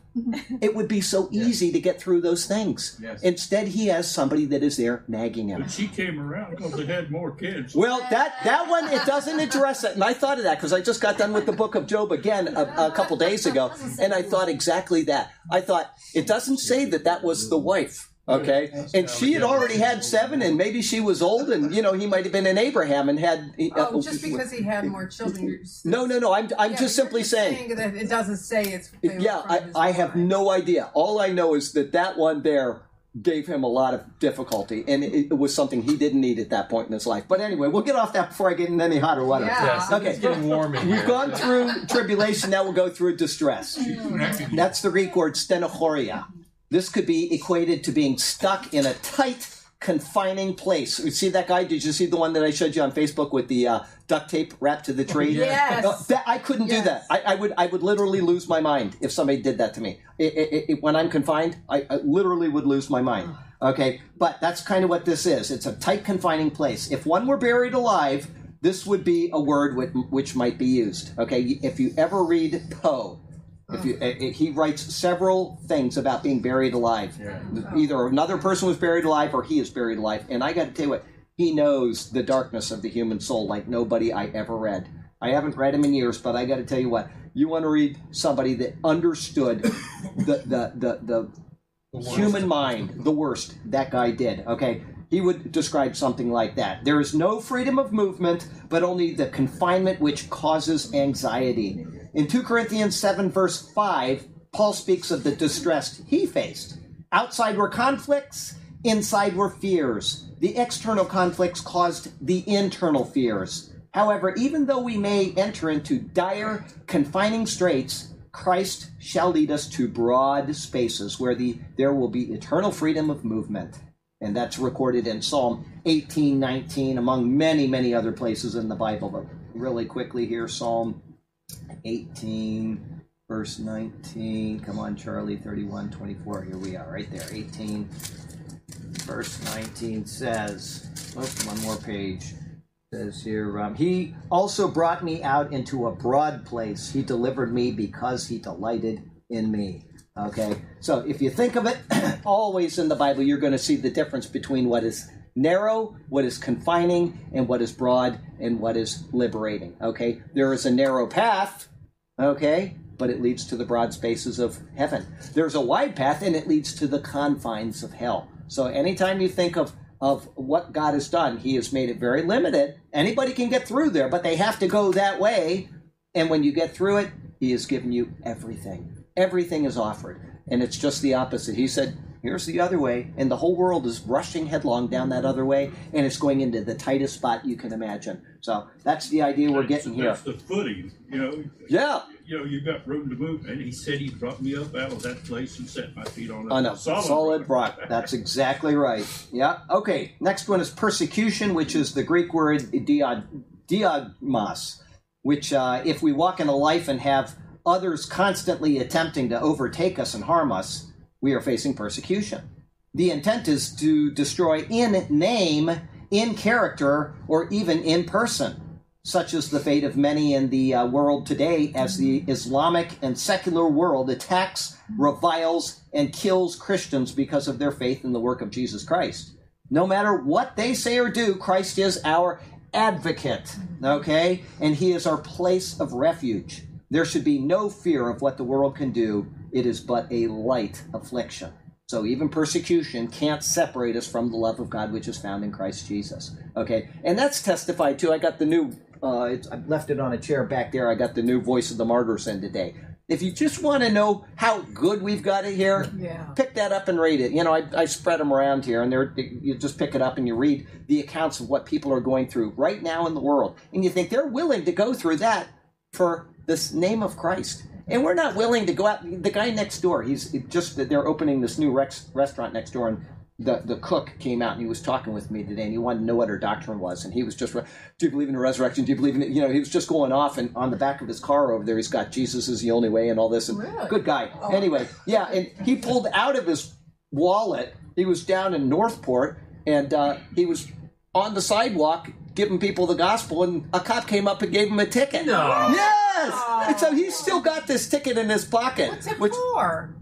it would be so easy to get through those things. Yes. Instead, he has somebody that is there nagging him. But she came around because they had more kids. Well, that one, it doesn't address it. And I thought of that because I just got done with the book of Job again a couple days ago. And I thought exactly that. I thought, it doesn't say that was the wife. Okay, and she had already had 7, and maybe she was old, and you know he might have been an Abraham and had. Just because he had more children. No. I'm just simply saying that it doesn't say it's. Yeah, I have no idea. All I know is that one there gave him a lot of difficulty, and it was something he didn't need at that point in his life. But anyway, we'll get off that before I get in any hotter weather. Yeah. Yes, okay, it's getting warm in here. We've gone through tribulation. Now we'll go througugh distress. That's the Greek word stenochoria. This could be equated to being stuck in a tight, confining place. You see that guy? Did you see the one that I showed you on Facebook with the duct tape wrapped to the tree? Yes. No, I couldn't do that. I would literally lose my mind if somebody did that to me. When I'm confined, I literally would lose my mind. Okay, but that's kind of what this is. It's a tight, confining place. If one were buried alive, this would be a word which might be used. Okay, if you ever read Poe. He writes several things about being buried alive. Yeah. Either another person was buried alive or he is buried alive. And I got to tell you what, he knows the darkness of the human soul like nobody I ever read. I haven't read him in years, but I got to tell you what, you want to read somebody that understood the human mind, the worst, that guy did, okay? He would describe something like that. There is no freedom of movement, but only the confinement which causes anxiety. In 2 Corinthians 7, verse 5, Paul speaks of the distress he faced. Outside were conflicts, inside were fears. The external conflicts caused the internal fears. However, even though we may enter into dire, confining straits, Christ shall lead us to broad spaces where there will be eternal freedom of movement. And that's recorded in Psalm 18, 19, among many, many other places in the Bible. But really quickly here, Psalm 18, verse 19. Come on, Charlie, 31, 24. Here we are, right there. 18, verse 19 says, one more page. It says here, he also brought me out into a broad place. He delivered me because he delighted in me. Okay, so if you think of it, always in the Bible, you're going to see the difference between what is narrow, what is confining, and what is broad, and what is liberating, okay? There is a narrow path, okay, but it leads to the broad spaces of heaven. There's a wide path, and it leads to the confines of hell. So anytime you think of what God has done, he has made it very limited. Anybody can get through there, but they have to go that way, and when you get through it, he has given you everything. Everything is offered, and it's just the opposite. He said, here's the other way, and the whole world is rushing headlong down that other way, and it's going into the tightest spot you can imagine. So that's the idea we're getting here. That's the footing, you know. Yeah. you've got room to move. And he said he brought me up out of that place and set my feet on a solid rock. That's exactly right. Yeah. Okay. Next one is persecution, which is the Greek word diadmos, which if we walk in a life and have others constantly attempting to overtake us and harm us, we are facing persecution. The intent is to destroy in name, in character, or even in person. Such is the fate of many in the world today as the Islamic and secular world attacks, reviles, and kills Christians because of their faith in the work of Jesus Christ. No matter what they say or do, Christ is our advocate, okay? And he is our place of refuge. There should be no fear of what the world can do. It is but a light affliction. So even persecution can't separate us from the love of God, which is found in Christ Jesus. Okay, and that's testified to. I got the new, I left it on a chair back there. I got the new Voice of the Martyrs in today. If you just want to know how good we've got it here, pick that up and read it. You know, I spread them around here, and you just pick it up and you read the accounts of what people are going through right now in the world. And you think they're willing to go through that for this name of Christ. And we're not willing to go out. The guy next door, they're opening this new restaurant next door, and the cook came out and he was talking with me today, and he wanted to know what her doctrine was. And he was just, do you believe in the resurrection? Do you believe in it? You know, he was just going off, and on the back of his car over there, he's got Jesus is the only way and all this. And really? Good guy. Oh. Anyway, yeah, and he pulled out of his wallet. He was down in Northport, and he was on the sidewalk giving people the gospel, and a cop came up and gave him a ticket. No. Yes! Oh. And so he's still got this ticket in his pocket. What's it for?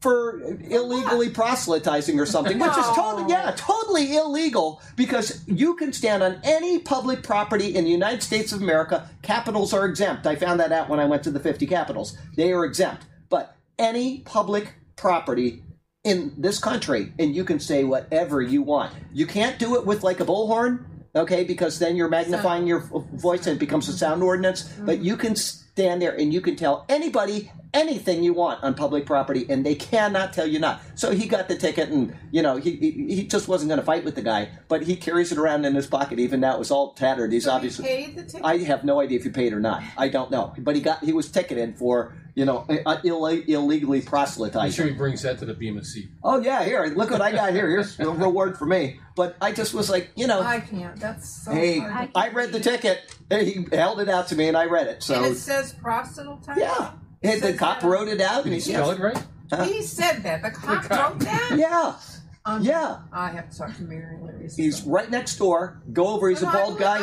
For illegally proselytizing or something, which is totally illegal, because you can stand on any public property in the United States of America. Capitals are exempt. I found that out when I went to the 50 capitals. They are exempt. But any public property in this country, and you can say whatever you want. You can't do it with like a bullhorn, okay, because then you're magnifying your voice and it becomes a sound ordinance. But you can stand there and you can tell anybody anything you want on public property, and they cannot tell you not. So he got the ticket, and, you know, he just wasn't going to fight with the guy, but he carries it around in his pocket even now. It was all tattered. He's obviously paid the ticket? I have no idea if he paid or not. I don't know. But he was ticketed for, you know, illegally proselytizing. I'm sure he brings that to the Bema Seat. Oh, yeah, here, look what I got here. Here's a reward for me. But I just was like, you know. I can't. That's so hard. I read the ticket. He held it out to me, and I read it. So. And it says proselytizing? Yeah. And the cop wrote it out. Did he spell it right? He said that. The cop wrote that? Yeah. Yeah. I have to talk to Mary and Larry. He's right next door. Go over. He's a bald guy.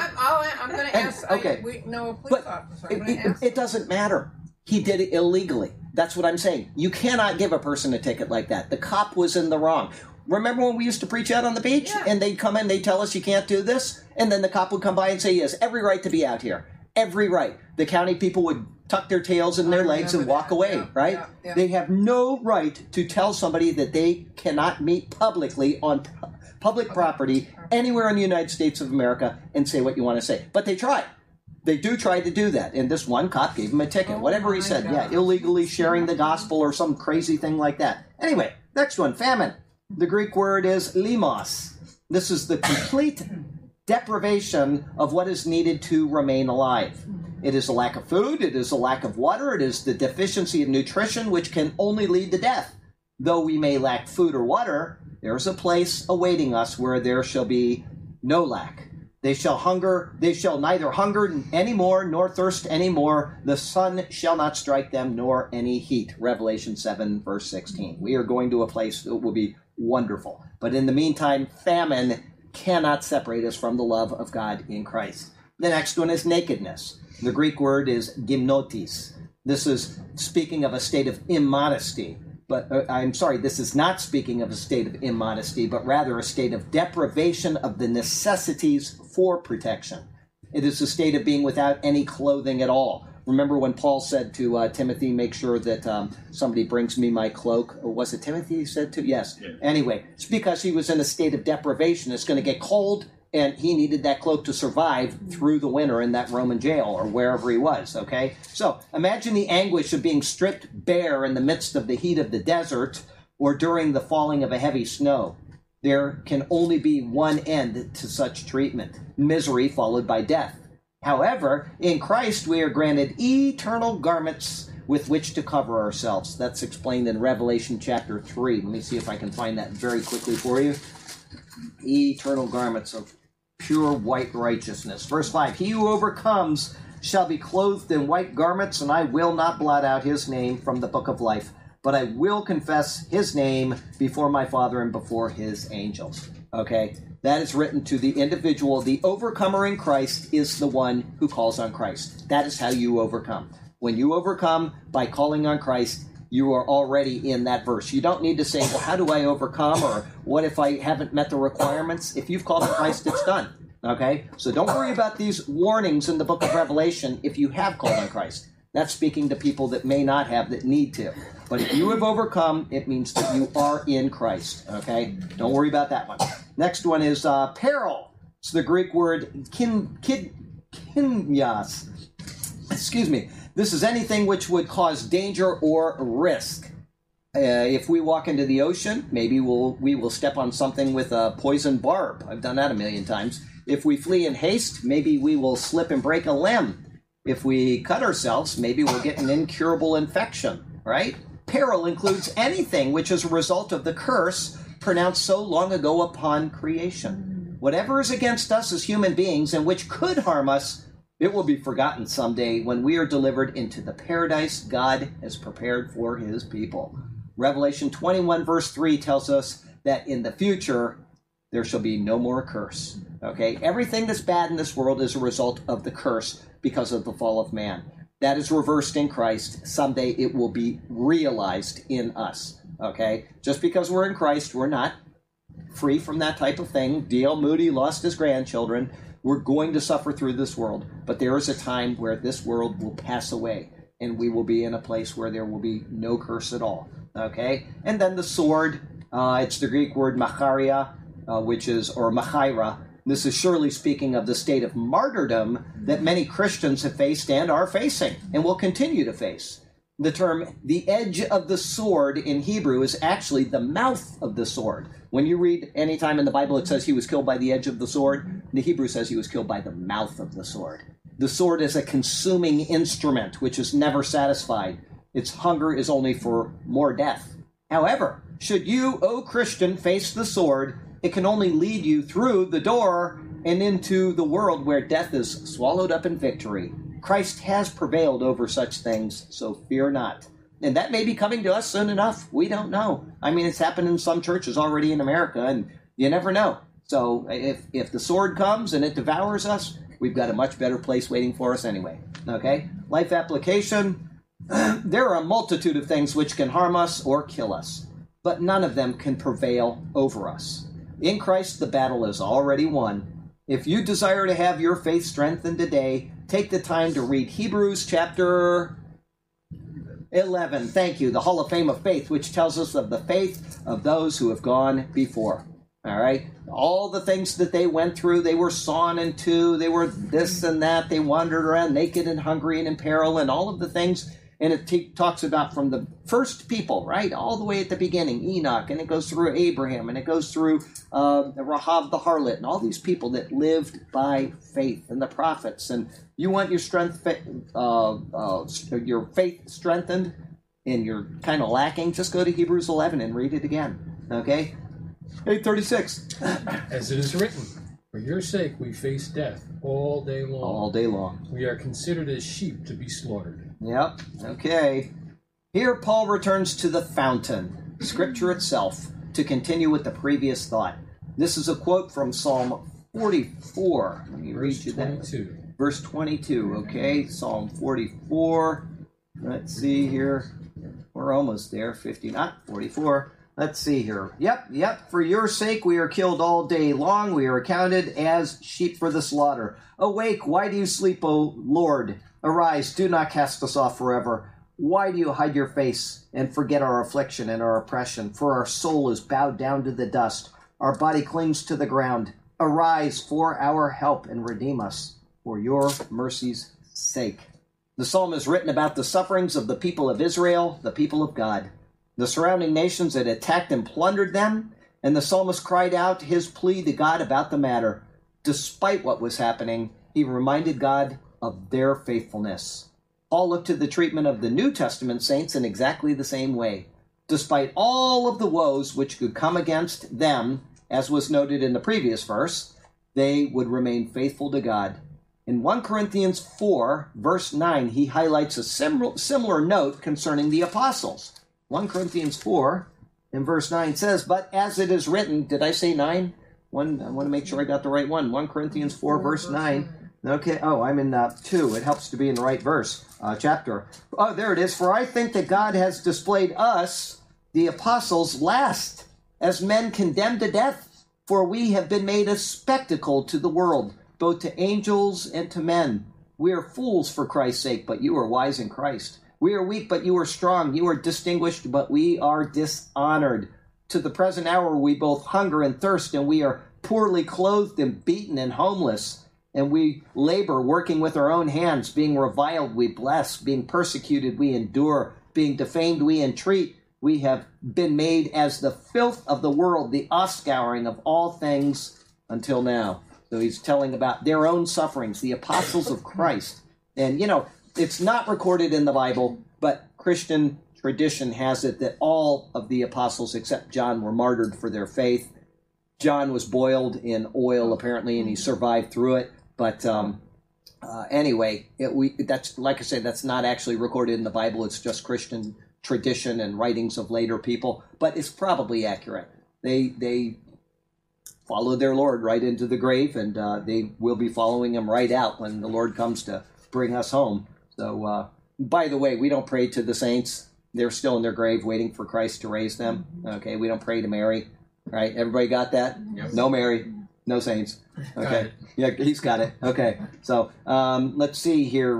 I'm going to ask. Okay. No, police officer. It doesn't matter. He did it illegally. That's what I'm saying. You cannot give a person a ticket like that. The cop was in the wrong. Remember when we used to preach out on the beach? Yeah. And they'd come in, they'd tell us you can't do this. And then the cop would come by and say, yes, every right to be out here. Every right. The county people would tuck their tails in their legs and walk away, right? Yeah, yeah. They have no right to tell somebody that they cannot meet publicly on public property anywhere in the United States of America and say what you want to say. But they try. They do try to do that. And this one cop gave him a ticket. Whatever he said, illegally sharing the gospel or some crazy thing like that. Anyway, next one, famine. The Greek word is limos. This is the complete deprivation of what is needed to remain alive. It is a lack of food, it is a lack of water, it is the deficiency of nutrition, which can only lead to death. Though we may lack food or water, there is a place awaiting us where there shall be no lack. They shall neither hunger any more, nor thirst any more. The sun shall not strike them, nor any heat. Revelation 7, verse 16. We are going to a place that will be wonderful. But in the meantime, famine cannot separate us from the love of God in Christ. The next one is nakedness. The Greek word is gymnotis. This is speaking of a state of immodesty. But this is not speaking of a state of immodesty, but rather a state of deprivation of the necessities for protection. It is a state of being without any clothing at all. Remember when Paul said to Timothy, make sure that somebody brings me my cloak. Or was it Timothy he said to? Yes. Yeah. Anyway, it's because he was in a state of deprivation. It's going to get cold. And he needed that cloak to survive through the winter in that Roman jail or wherever he was, okay? So imagine the anguish of being stripped bare in the midst of the heat of the desert or during the falling of a heavy snow. There can only be one end to such treatment, misery followed by death. However, in Christ we are granted eternal garments with which to cover ourselves. That's explained in Revelation chapter 3. Let me see if I can find that very quickly for you. Eternal garments of pure white righteousness. Verse 5, he who overcomes shall be clothed in white garments, and I will not blot out his name from the book of life, but I will confess his name before my Father and before his angels. Okay, that is written to the individual. The overcomer in Christ is the one who calls on Christ. That is how you overcome. When you overcome by calling on Christ, you are already in that verse. You don't need to say, well, how do I overcome? Or what if I haven't met the requirements? If you've called on Christ, it's done. Okay, so don't worry about these warnings in the book of Revelation if you have called on Christ. That's speaking to people that may not have, that need to. But if you have overcome, it means that you are in Christ, okay? Don't worry about that one. Next one is peril. It's the Greek word kynios. Excuse me. This is anything which would cause danger or risk. If we walk into the ocean, maybe we will step on something with a poison barb. I've done that a million times. If we flee in haste, maybe we will slip and break a limb. If we cut ourselves, maybe we'll get an incurable infection, right? Peril includes anything which is a result of the curse pronounced so long ago upon creation. Whatever is against us as human beings and which could harm us, it will be forgotten someday when we are delivered into the paradise God has prepared for his people. Revelation 21 verse 3 tells us that in the future, there shall be no more curse. Okay, everything that's bad in this world is a result of the curse because of the fall of man. That is reversed in Christ. Someday it will be realized in us. Okay, just because we're in Christ, we're not free from that type of thing. D.L. Moody lost his grandchildren. We're going to suffer through this world, but there is a time where this world will pass away and we will be in a place where there will be no curse at all. Okay, and then the sword, it's the Greek word macharia, or machaira. This is surely speaking of the state of martyrdom that many Christians have faced and are facing and will continue to face. The term, the edge of the sword in Hebrew, is actually the mouth of the sword. When you read any time in the Bible it says he was killed by the edge of the sword, the Hebrew says he was killed by the mouth of the sword. The sword is a consuming instrument which is never satisfied. Its hunger is only for more death. However, should you, O Christian, face the sword, it can only lead you through the door and into the world where death is swallowed up in victory. Christ has prevailed over such things, so fear not. And that may be coming to us soon enough. We don't know. I mean, it's happened in some churches already in America, and you never know. So if the sword comes and it devours us, we've got a much better place waiting for us anyway. Okay? Life application. There are a multitude of things which can harm us or kill us, but none of them can prevail over us. In Christ, the battle is already won. If you desire to have your faith strengthened today, take the time to read Hebrews chapter 11. Thank you, the Hall of Fame of Faith, which tells us of the faith of those who have gone before. All right? All the things that they went through, they were sawn in two, they were this and that, they wandered around naked and hungry and in peril and all of the things. And it talks about from the first people, right, all the way at the beginning, Enoch, and it goes through Abraham, and it goes through Rahab the harlot, and all these people that lived by faith, and the prophets. And you want your faith strengthened, and you're kind of lacking, just go to Hebrews 11 and read it again, okay? 8:36. As it is written, for your sake we face death all day long. All day long. We are considered as sheep to be slaughtered. Yep, okay. Here Paul returns to the fountain, Scripture itself, to continue with the previous thought. This is a quote from Psalm 44. Let me read you that. Verse 22, okay. Psalm 44. Let's see here. We're almost there. 44. Let's see here. Yep. For your sake we are killed all day long. We are accounted as sheep for the slaughter. Awake, why do you sleep, O Lord? Arise, do not cast us off forever. Why do you hide your face and forget our affliction and our oppression? For our soul is bowed down to the dust. Our body clings to the ground. Arise for our help and redeem us for your mercy's sake. The psalm is written about the sufferings of the people of Israel, the people of God. The surrounding nations had attacked and plundered them, and the psalmist cried out his plea to God about the matter. Despite what was happening, he reminded God of their faithfulness. Paul looked to the treatment of the New Testament saints in exactly the same way. Despite all of the woes which could come against them, as was noted in the previous verse, they would remain faithful to God. In 1 Corinthians 4, verse 9, he highlights a similar note concerning the apostles. 1 Corinthians 4 and verse 9 says, but as it is written, did I say 9? I want to make sure I got the right one. 1 Corinthians 4, verse 9. Okay, I'm in 2. It helps to be in the right verse, chapter. Oh, there it is. For I think that God has displayed us, the apostles, last, as men condemned to death, for we have been made a spectacle to the world, both to angels and to men. We are fools for Christ's sake, but you are wise in Christ. We are weak, but you are strong. You are distinguished, but we are dishonored. To the present hour we both hunger and thirst, and we are poorly clothed and beaten and homeless. And we labor, working with our own hands, being reviled, we bless, being persecuted, we endure, being defamed, we entreat. We have been made as the filth of the world, the offscouring of all things until now. So he's telling about their own sufferings, the apostles of Christ. And, it's not recorded in the Bible, but Christian tradition has it that all of the apostles except John were martyred for their faith. John was boiled in oil, apparently, and he survived through it. But anyway, that's, like I said, that's not actually recorded in the Bible. It's just Christian tradition and writings of later people. But it's probably accurate. They followed their Lord right into the grave, and they will be following him right out when the Lord comes to bring us home. So, by the way, we don't pray to the saints. They're still in their grave waiting for Christ to raise them. Okay, we don't pray to Mary. Right? Everybody got that? Yes. No Mary, no saints. Okay. Yeah, he's got it. Okay. So let's see here.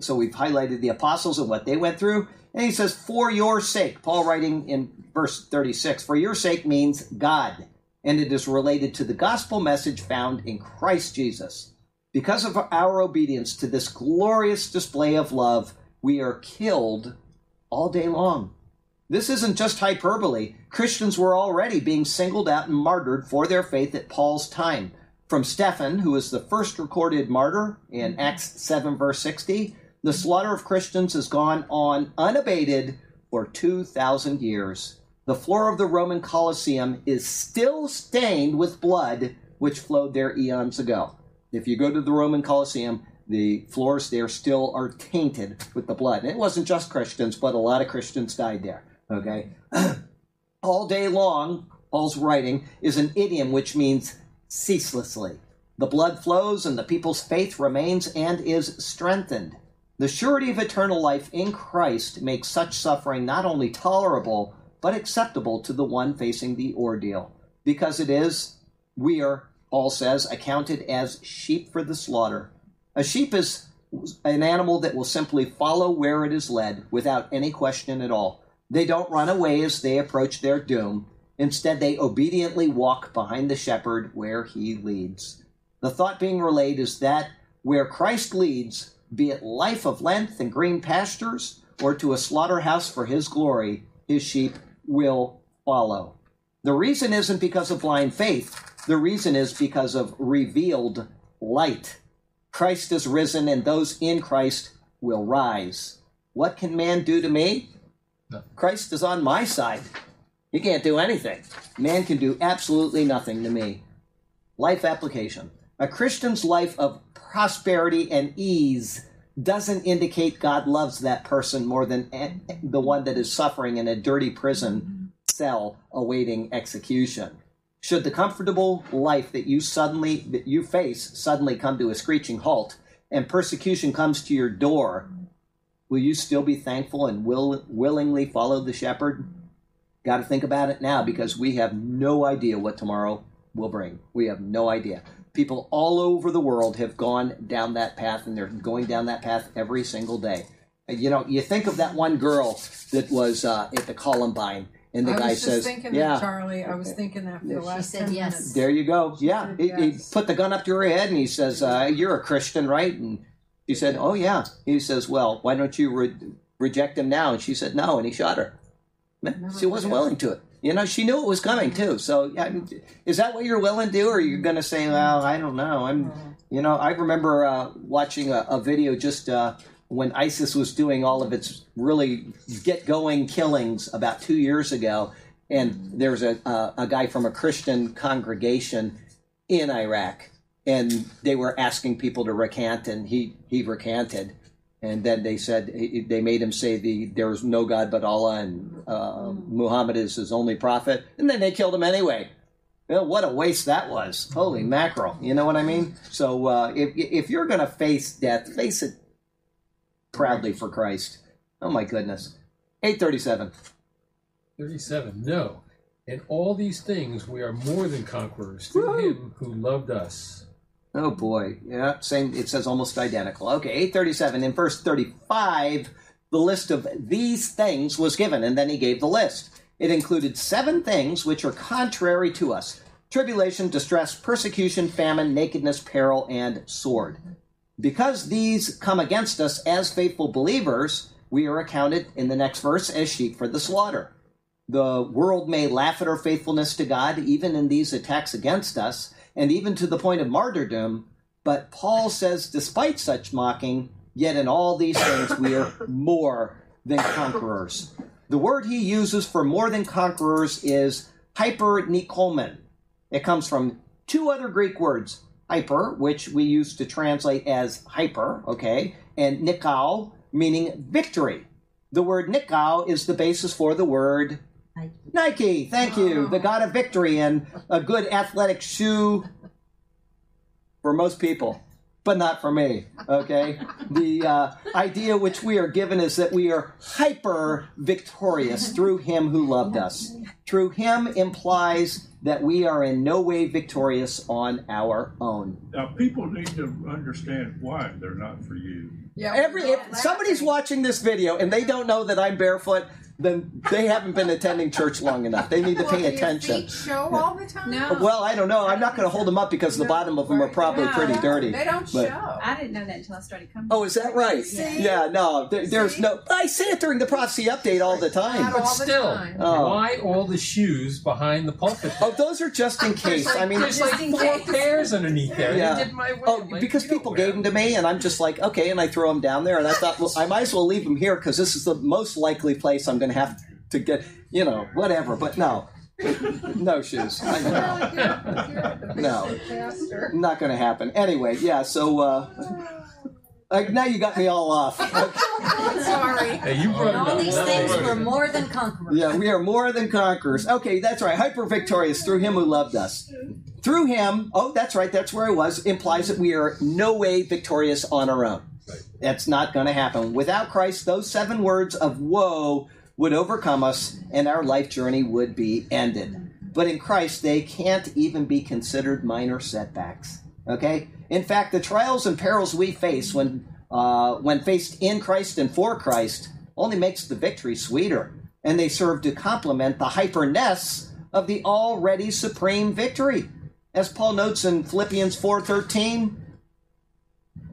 So we've highlighted the apostles and what they went through. And he says, for your sake, Paul writing in verse 36, for your sake means God. And it is related to the gospel message found in Christ Jesus. Because of our obedience to this glorious display of love, we are killed all day long. This isn't just hyperbole. Christians were already being singled out and martyred for their faith at Paul's time. From Stephen, who is the first recorded martyr in Acts 7, verse 60, the slaughter of Christians has gone on unabated for 2,000 years. The floor of the Roman Colosseum is still stained with blood, which flowed there eons ago. If you go to the Roman Colosseum, the floors there still are tainted with the blood. And it wasn't just Christians, but a lot of Christians died there. Okay. All day long, Paul's writing is an idiom which means ceaselessly. The blood flows and the people's faith remains and is strengthened. The surety of eternal life in Christ makes such suffering not only tolerable, but acceptable to the one facing the ordeal. Because it is, we are, Paul says, accounted as sheep for the slaughter. A sheep is an animal that will simply follow where it is led without any question at all. They don't run away as they approach their doom. Instead, they obediently walk behind the shepherd where he leads. The thought being relayed is that where Christ leads, be it life of length and green pastures or to a slaughterhouse for his glory, his sheep will follow. The reason isn't because of blind faith. The reason is because of revealed light. Christ is risen and those in Christ will rise. What can man do to me? Christ is on my side. He can't do anything. Man can do absolutely nothing to me. Life application. A Christian's life of prosperity and ease doesn't indicate God loves that person more than the one that is suffering in a dirty prison cell awaiting execution. Should the comfortable life that you face suddenly come to a screeching halt and persecution comes to your door, will you still be thankful and willingly follow the shepherd? Got to think about it now because we have no idea what tomorrow will bring. We have no idea. People all over the world have gone down that path, and they're going down that path every single day. You think of that one girl that was at the Columbine, and the guy says, "Yeah, Charlie." I was thinking that for the last 10 minutes. Yes. There you go. Yeah, he put the gun up to her head, and he says, "You're a Christian, right?" And she said, "Oh, yeah." He says, "Well, why don't you reject him now?" And she said, "No," and he shot her. She wasn't willing to it. You know, she knew it was coming too. So, I mean, is that what you're willing to do, or you're going to say, "Well, I don't know." You know, I remember watching a video just when ISIS was doing all of its really get-going killings about 2 years ago, and there was a guy from a Christian congregation in Iraq, and they were asking people to recant, and he recanted. And then they said, they made him say there is no God but Allah and Muhammad is his only prophet. And then they killed him anyway. You know, what a waste that was. Holy mackerel. You know what I mean? So if you're going to face death, face it proudly for Christ. Oh, my goodness. 8:37. 37. No. In all these things, we are more than conquerors through him who loved us. Oh, boy. Yeah, same. It says almost identical. Okay, 8:37. In verse 35, the list of these things was given, and then he gave the list. It included 7 things which are contrary to us: tribulation, distress, persecution, famine, nakedness, peril, and sword. Because these come against us as faithful believers, we are accounted, in the next verse, as sheep for the slaughter. The world may laugh at our faithfulness to God, even in these attacks against us, and even to the point of martyrdom. But Paul says, despite such mocking, yet in all these things we are more than conquerors. The word he uses for more than conquerors is hypernikomen. It comes from 2 other Greek words, hyper, which we use to translate as hyper, okay, and nikao, meaning victory. The word nikao is the basis for the word Nike, thank you, the god of victory, and a good athletic shoe for most people, but not for me, okay? The idea which we are given is that we are hyper-victorious through him who loved us. Through him implies that we are in no way victorious on our own. Now, people need to understand why they're not for you. Yeah, if somebody's watching this video and they don't know that I'm barefoot, then they haven't been attending church long enough. They need to pay attention. Your feet show all the time? No. Well, I don't know. I'm not going to hold them up because the bottom of them are probably pretty dirty. They don't show. I didn't know that until I started coming. Oh, is that right? See? Yeah, no. There's no. I say it during the prophecy update all the time. But still, why all the shoes behind the pulpit? Oh, those are just in case. I mean, there's like 4 pairs underneath there. Yeah. They did my way. Oh, because people gave them to me, and I'm just like, okay, and I throw them down there, and I thought, well, I might as well leave them here because this is the most likely place I'm going to have to get, you know, whatever. But no, no shoes. No, not going to happen. Anyway, yeah. So like now you got me all off. Sorry. Hey, all these things were more than conquerors. Yeah, we are more than conquerors. Okay, that's right. Hyper victorious through him who loved us. Through him. Oh, that's right. That's where I was. Implies that we are no way victorious on our own. That's not going to happen. Without Christ, those 7 words of woe would overcome us, and our life journey would be ended. But in Christ, they can't even be considered minor setbacks. Okay? In fact, the trials and perils we face when faced in Christ and for Christ only makes the victory sweeter, and they serve to complement the hyperness of the already supreme victory. As Paul notes in Philippians 4:13,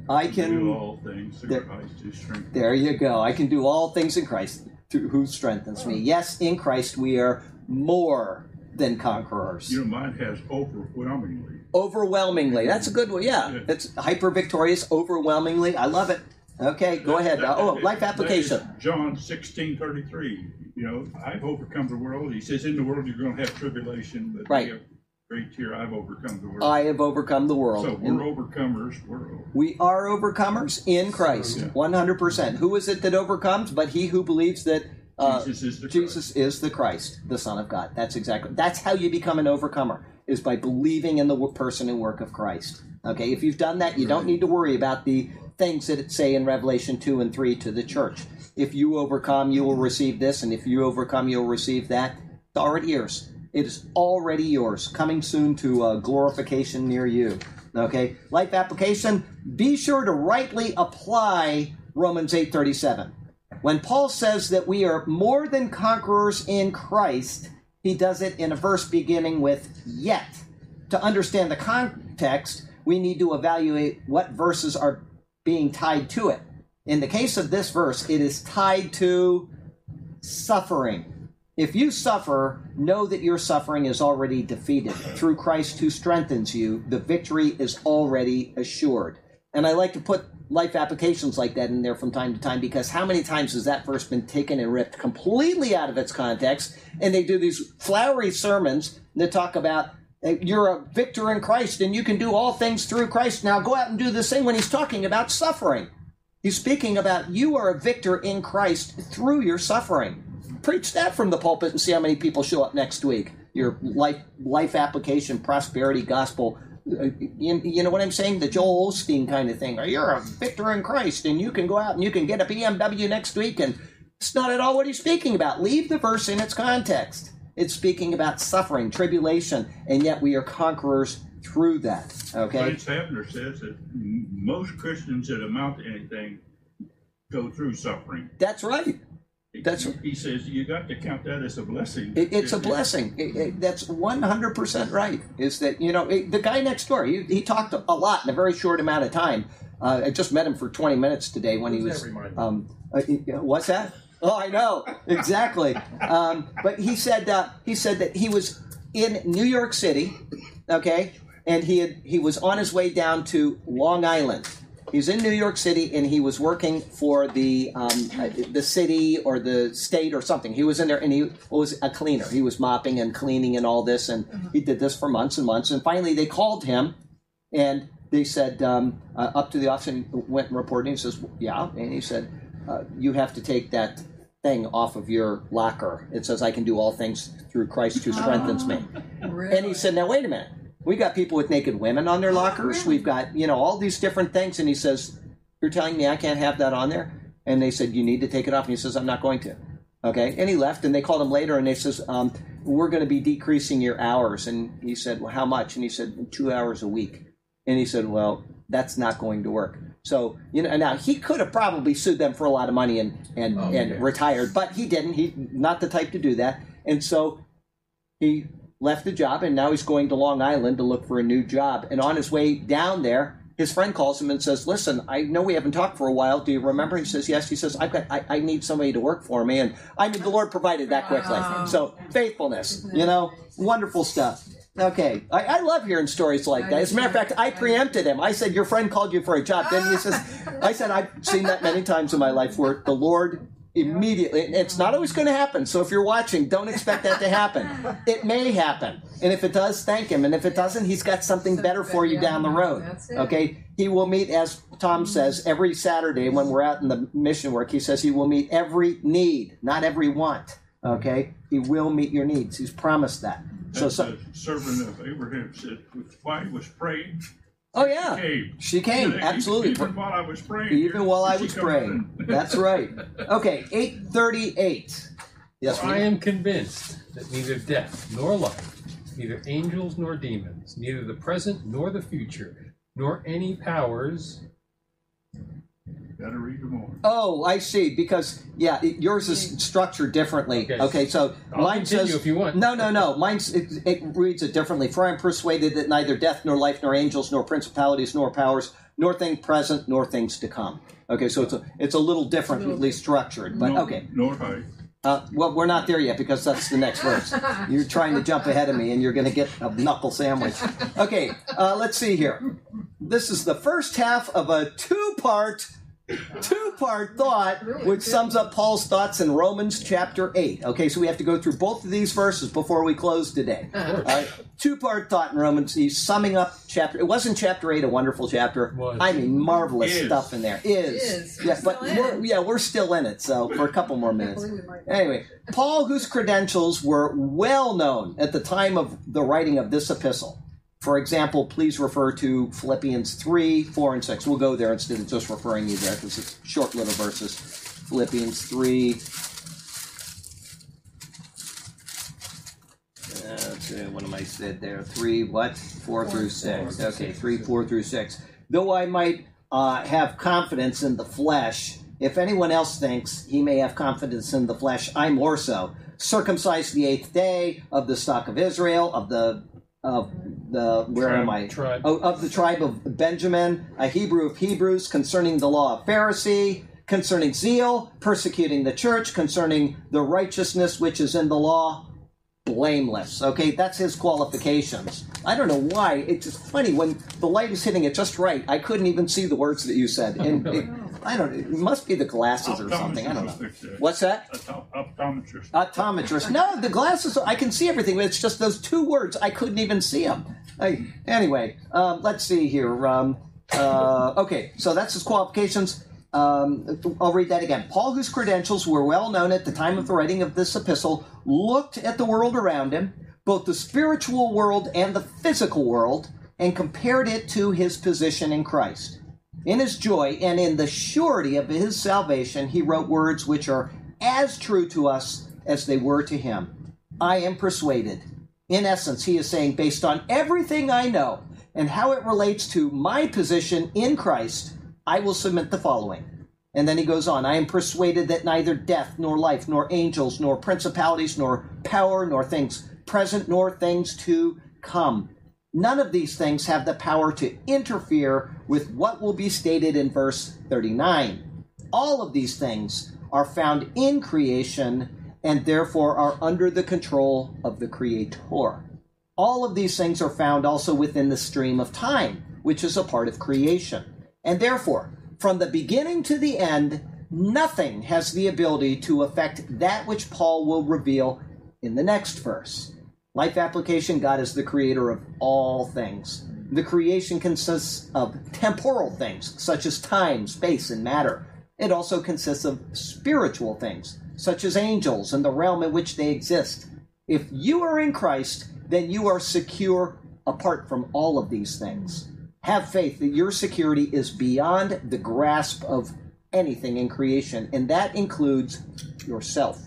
I can do all things through Christ who strengthens me. There you go. I can do all things in Christ who strengthens me. Yes, in Christ we are more than conquerors. Your mind has overwhelmingly. Overwhelmingly. That's a good one. Yeah. It's hyper-victorious, overwhelmingly. I love it. Okay, go ahead. Life application. John 16:33. You know, I've overcome the world. He says, in the world you're going to have tribulation. But right. Great tier, I've overcome the world. I have overcome the world. So we're overcomers. We are overcomers in Christ, 100%. Who is it that overcomes? But he who believes that Jesus is the Christ, the Son of God. That's how you become an overcomer, is by believing in the person and work of Christ. Okay, if you've done that, you don't need to worry about the things that it say in Revelation 2 and 3 to the church. If you overcome, you will receive this, and if you overcome, you'll receive that. It's already yours. It is already yours, coming soon to glorification near you. Okay, life application. Be sure to rightly apply Romans 8:37. When Paul says that we are more than conquerors in Christ, he does it in a verse beginning with yet. To understand the context, we need to evaluate what verses are being tied to it. In the case of this verse, it is tied to suffering. If you suffer, know that your suffering is already defeated. Through Christ who strengthens you, the victory is already assured. And I like to put life applications like that in there from time to time, because how many times has that verse been taken and ripped completely out of its context? And they do these flowery sermons that talk about you're a victor in Christ and you can do all things through Christ. Now go out and do this thing, when he's talking about suffering. He's speaking about you are a victor in Christ through your suffering. Preach that from the pulpit and see how many people show up next week. Your life application, prosperity gospel. You know what I'm saying? The Joel Osteen kind of thing. Or you're a victor in Christ and you can go out and you can get a BMW next week. And it's not at all what he's speaking about. Leave the verse in its context. It's speaking about suffering, tribulation, and yet we are conquerors through that. Okay. Lance Havner says that most Christians that amount to anything go through suffering. That's right. He says you got to count that as a blessing. It's a blessing. That's 100% right. Is that, you know, the guy next door? He talked a lot in a very short amount of time. I just met him for 20 minutes today when he was. What's that? Oh, I know exactly. But he said that he was in New York City, okay, and he was on his way down to Long Island. He's in New York City, and he was working for the city or the state or something. He was in there, and he was a cleaner. He was mopping and cleaning and all this, and he did this for months and months. And finally, they called him, and they said up to the office, and went and reported. He says, "Yeah," and he said, "You have to take that thing off of your locker. It says I can do all things through Christ who strengthens me." Really? And he said, "Now wait a minute. We got people with naked women on their lockers. We've got, you know, all these different things." And he says, "You're telling me I can't have that on there?" And they said, "You need to take it off." And he says, "I'm not going to." Okay. And he left, and they called him later, and they says, "We're going to be decreasing your hours." And he said, "Well, how much?" And he said, "2 hours a week." And he said, "Well, that's not going to work." So, you know, now he could have probably sued them for a lot of money and retired, but he didn't. He's not the type to do that. And so he left the job, and now he's going to Long Island to look for a new job. And on his way down there, his friend calls him and says, "Listen, I know we haven't talked for a while. Do you remember?" He says, "Yes." He says, I need somebody to work for me. And I mean, the Lord provided that quickly. So faithfulness, you know, wonderful stuff. Okay. I love hearing stories like that. As a matter of fact, I preempted him. I said, "Your friend called you for a job." Then he says, I said, "I've seen that many times in my life where the Lord immediately," it's not always going to happen. So if you're watching, don't expect that to happen. It may happen. And if it does, thank him. And if it doesn't, he's got something better for you down the road. Okay. He will meet, as Tom says, every Saturday when we're out in the mission work, he says he will meet every need, not every want. Okay. He will meet your needs. He's promised that. So the servant of Abraham said, "Wife was praying." Oh yeah, she came. Absolutely. Even while I was praying. That's right. Okay, 8:38. Yes. "I am convinced that neither death nor life, neither angels nor demons, neither the present nor the future, nor any powers." Gotta read them all. Oh, I see. Because yours is structured differently. Okay, so I'll mine says, if you want. No. Mine's it reads it differently. "For I am persuaded that neither death nor life nor angels nor principalities nor powers nor things present nor things to come." Okay, so it's a little differently structured, but okay. Nor height. Well, we're not there yet because that's the next verse. You're trying to jump ahead of me, and you're going to get a knuckle sandwich. Okay, let's see here. This is the first half of a two-part thought, which sums up Paul's thoughts in Romans chapter 8. Okay, so we have to go through both of these verses before we close today. Two-part thought in Romans. He's summing up chapter. It wasn't chapter 8 a wonderful chapter? I mean, marvelous stuff in there. Is. Yeah, but we're still in it, so for a couple more minutes. Anyway, Paul, whose credentials were well known at the time of the writing of this epistle. For example, please refer to Philippians 3, 4, and 6. We'll go there instead of just referring you there because it's short little verses. Philippians 3. Let's see, what am I said there? 3, what? 4 through 6. Okay, 3, 4 through 6. "Though I might have confidence in the flesh, if anyone else thinks he may have confidence in the flesh, I more so. Circumcised the 8th day, of the stock of Israel, of the tribe of Benjamin, a Hebrew of Hebrews, concerning the law of Pharisee, concerning zeal, persecuting the church, concerning the righteousness which is in the law, blameless. Okay, that's his qualifications. I don't know why. It's just funny when the light is hitting it just right. I couldn't even see the words that you said. And it must be the glasses or something. I don't know. What's that? Optometrist. Optometrist. No, the glasses. I can see everything, but it's just those two words. I couldn't even see them. Anyway, let's see here. Okay, so that's his qualifications. I'll read that again. Paul, whose credentials were well known at the time of the writing of this epistle, looked at the world around him, both the spiritual world and the physical world, and compared it to his position in Christ. In his joy and in the surety of his salvation, he wrote words which are as true to us as they were to him. I am persuaded. In essence, he is saying, based on everything I know and how it relates to my position in Christ, I will submit the following. And then he goes on, I am persuaded that neither death, nor life, nor angels, nor principalities, nor power, nor things present, nor things to come. None of these things have the power to interfere with what will be stated in verse 39. All of these things are found in creation and therefore are under the control of the Creator. All of these things are found also within the stream of time, which is a part of creation. And therefore, from the beginning to the end, nothing has the ability to affect that which Paul will reveal in the next verse. Life application, God is the creator of all things. The creation consists of temporal things, such as time, space, and matter. It also consists of spiritual things, such as angels and the realm in which they exist. If you are in Christ, then you are secure apart from all of these things. Have faith that your security is beyond the grasp of anything in creation, and that includes yourself.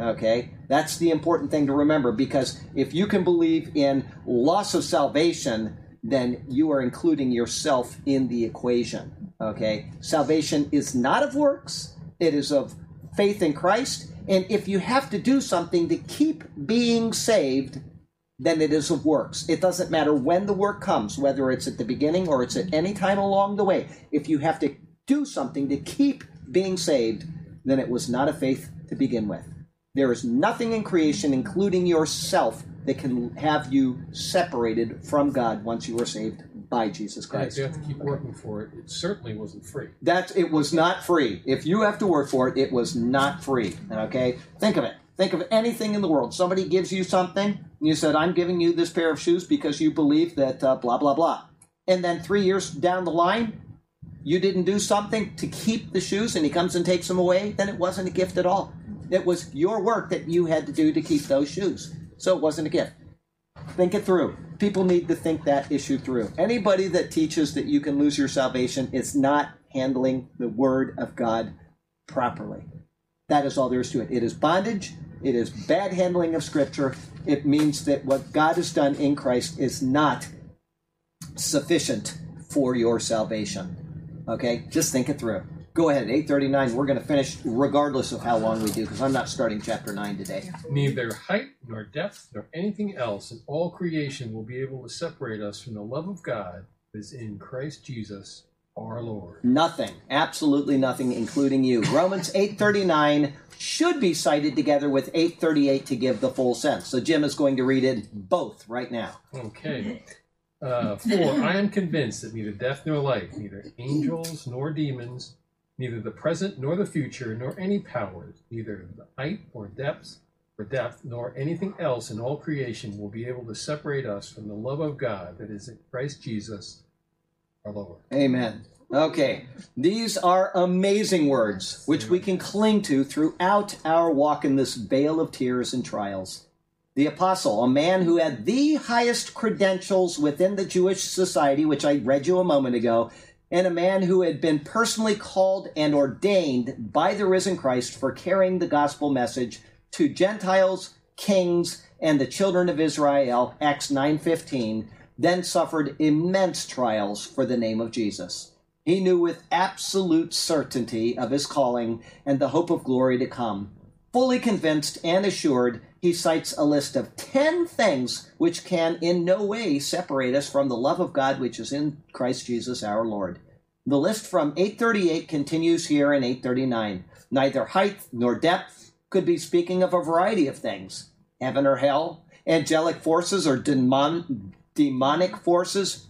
Okay? That's the important thing to remember, because if you can believe in loss of salvation, then you are including yourself in the equation. Okay? Salvation is not of works. It is of faith in Christ. And if you have to do something to keep being saved, than it is of works. It doesn't matter when the work comes, whether it's at the beginning or it's at any time along the way. If you have to do something to keep being saved, then it was not a faith to begin with. There is nothing in creation, including yourself, that can have you separated from God once you are saved by Jesus Christ. And if you have to keep working for it, it certainly wasn't free. It was not free. If you have to work for it, it was not free. Okay? Think of it. Think of anything in the world. Somebody gives you something, and you said, I'm giving you this pair of shoes because you believe that blah, blah, blah. And then 3 years down the line, you didn't do something to keep the shoes, and he comes and takes them away, then it wasn't a gift at all. It was your work that you had to do to keep those shoes. So it wasn't a gift. Think it through. People need to think that issue through. Anybody that teaches that you can lose your salvation is not handling the Word of God properly. That is all there is to it. It is bondage. It is bad handling of Scripture. It means that what God has done in Christ is not sufficient for your salvation. Okay? Just think it through. Go ahead. 8:39. We're going to finish regardless of how long we do, because I'm not starting chapter 9 today. Neither height nor depth nor anything else in all creation will be able to separate us from the love of God that is in Christ Jesus our Lord. Nothing. Absolutely nothing, including you. Romans 8:39 should be cited together with 8:38 to give the full sense. So Jim is going to read it both right now. Okay. For I am convinced that neither death nor life, neither angels nor demons, neither the present nor the future, nor any powers, neither the height or depth, nor anything else in all creation will be able to separate us from the love of God that is in Christ Jesus our Lord. Amen. Okay, these are amazing words which we can cling to throughout our walk in this vale of tears and trials. The apostle, a man who had the highest credentials within the Jewish society, which I read you a moment ago, and a man who had been personally called and ordained by the risen Christ for carrying the gospel message to Gentiles, kings, and the children of Israel, Acts 9:15, then suffered immense trials for the name of Jesus. He knew with absolute certainty of his calling and the hope of glory to come. Fully convinced and assured, he cites a list of 10 things which can in no way separate us from the love of God which is in Christ Jesus our Lord. The list from 838 continues here in 839. Neither height nor depth could be speaking of a variety of things. Heaven or hell, angelic forces or demonic forces,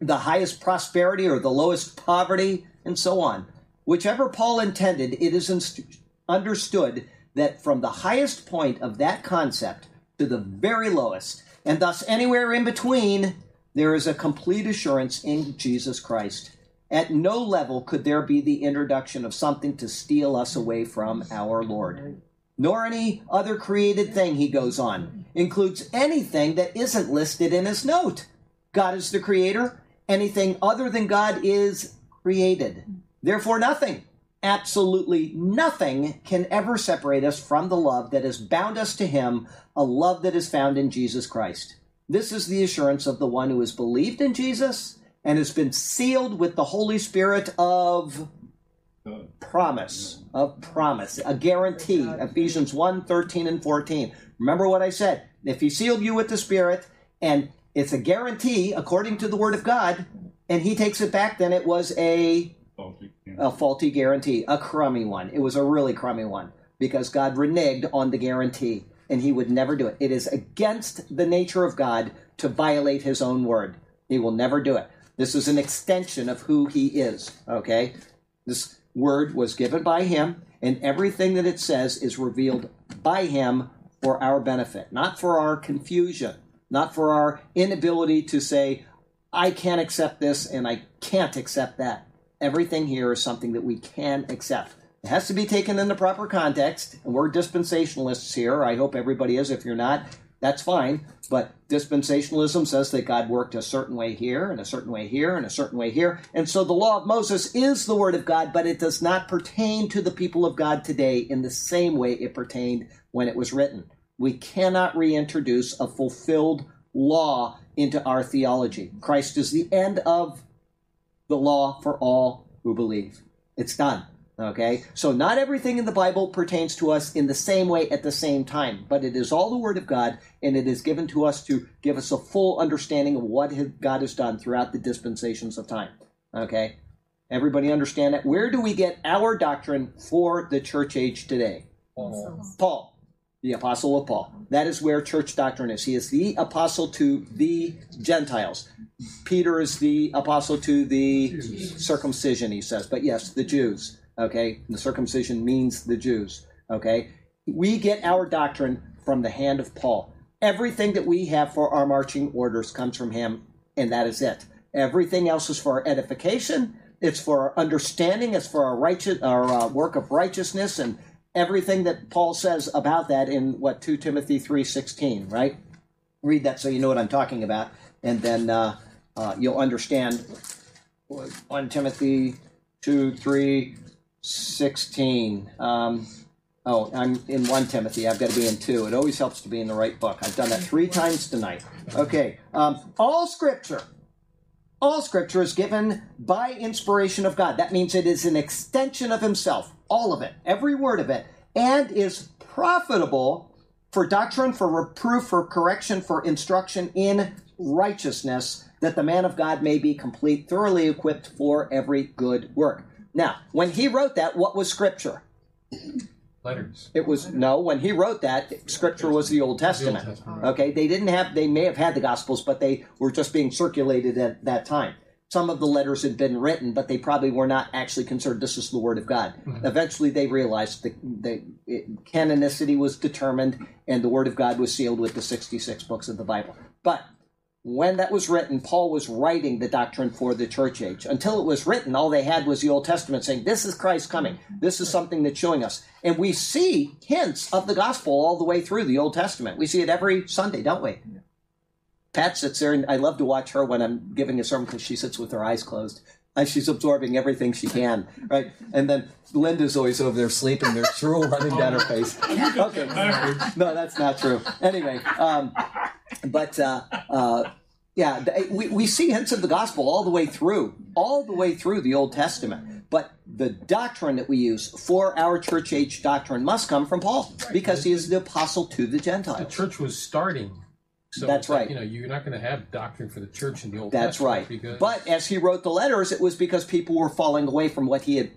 the highest prosperity or the lowest poverty, and so on. Whichever Paul intended, it is understood that from the highest point of that concept to the very lowest, and thus anywhere in between, there is a complete assurance in Jesus Christ. At no level could there be the introduction of something to steal us away from our Lord. Nor any other created thing, he goes on, includes anything that isn't listed in his note. God is the creator. Anything other than God is created. Therefore, nothing, absolutely nothing, can ever separate us from the love that has bound us to him, a love that is found in Jesus Christ. This is the assurance of the one who has believed in Jesus and has been sealed with the Holy Spirit of promise, a guarantee. Ephesians 1, 13 and 14. Remember what I said. If he sealed you with the Spirit, and it's a guarantee according to the Word of God, and he takes it back, then it was a faulty guarantee, a crummy one. It was a really crummy one because God reneged on the guarantee, and he would never do it. It is against the nature of God to violate his own word. He will never do it. This is an extension of who he is, okay? This word was given by him, and everything that it says is revealed by him for our benefit, not for our confusion, not for our inability to say, I can't accept this and I can't accept that. Everything here is something that we can accept. It has to be taken in the proper context, and we're dispensationalists here. I hope everybody is. If you're not, that's fine. But dispensationalism says that God worked a certain way here, and a certain way here, and a certain way here. And so the law of Moses is the word of God, but it does not pertain to the people of God today in the same way it pertained when it was written. We cannot reintroduce a fulfilled law into our theology. Christ is the end of the law for all who believe. It's done. Okay, so not everything in the Bible pertains to us in the same way at the same time, but it is all the Word of God, and it is given to us to give us a full understanding of what God has done throughout the dispensations of time. Okay, everybody understand that? Where do we get our doctrine for the church age today? Paul, the apostle of Paul. That is where church doctrine is. He is the apostle to the Gentiles. Peter is the apostle to the circumcision, he says, but yes, the Jews. Okay, the circumcision means the Jews. Okay, we get our doctrine from the hand of Paul. Everything that we have for our marching orders comes from him, and that is it. Everything else is for our edification. It's for our understanding. It's for our work of righteousness, and everything that Paul says about that in 2 Timothy 3:16. Right? Read that so you know what I'm talking about, and then you'll understand. 1 Timothy 2:3-16. I'm in 1 Timothy. I've got to be in 2. It always helps to be in the right book. I've done that 3 times tonight. Okay. All Scripture is given by inspiration of God. That means it is an extension of himself. All of it. Every word of it. And is profitable for doctrine, for reproof, for correction, for instruction in righteousness, that the man of God may be complete, thoroughly equipped for every good work. Now, when he wrote that, what was Scripture? Letters. It was, no, when he wrote that, Scripture was the Old Testament. Okay, they may have had the Gospels, but they were just being circulated at that time. Some of the letters had been written, but they probably were not actually considered, this is the Word of God. Mm-hmm. Eventually, they realized that canonicity was determined, and the Word of God was sealed with the 66 books of the Bible. But when that was written, Paul was writing the doctrine for the church age. Until it was written, all they had was the Old Testament saying, this is Christ coming. This is something that's showing us. And we see hints of the gospel all the way through the Old Testament. We see it every Sunday, don't we? Pat sits there, and I love to watch her when I'm giving a sermon because she sits with her eyes closed. She's absorbing everything she can, right? And then Linda's always over there sleeping. There's drool running down her face. Okay. No, that's not true. Anyway, yeah, we see hints of the gospel all the way through the Old Testament. But the doctrine that we use for our church age doctrine must come from Paul because he is the apostle to the Gentiles. The church was starting So that's right. Like, you know, you're not going to have doctrine for the church in the Old Testament. That's right. But as he wrote the letters, it was because people were falling away from what he had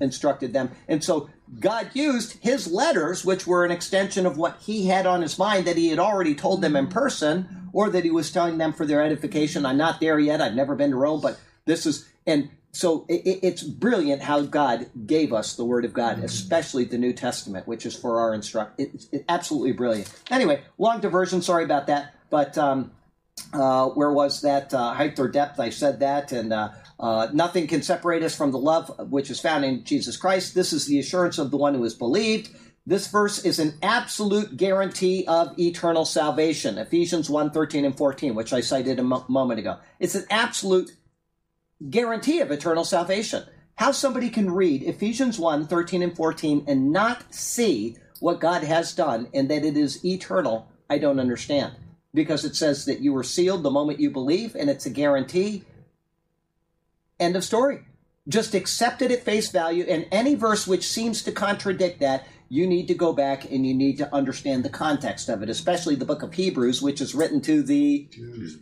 instructed them. And so God used his letters, which were an extension of what he had on his mind that he had already told them in person, or that he was telling them for their edification. I'm not there yet. I've never been to Rome, but this is... And so it's brilliant how God gave us the Word of God, especially the New Testament, which is for our instruction. It's absolutely brilliant. Anyway, long diversion. Sorry about that. But where was that? Height or depth? I said that. And nothing can separate us from the love which is found in Jesus Christ. This is the assurance of the one who is believed. This verse is an absolute guarantee of eternal salvation. Ephesians 1:13 and 14, which I cited a moment ago. It's an absolute guarantee of eternal salvation. How somebody can read Ephesians 1:13 and 14 and not see what God has done and that it is eternal, I don't understand. Because it says that you were sealed the moment you believe, and it's a guarantee. End of story. Just accept it at face value, and any verse which seems to contradict that, you need to go back and you need to understand the context of it, especially the book of Hebrews, which is written to the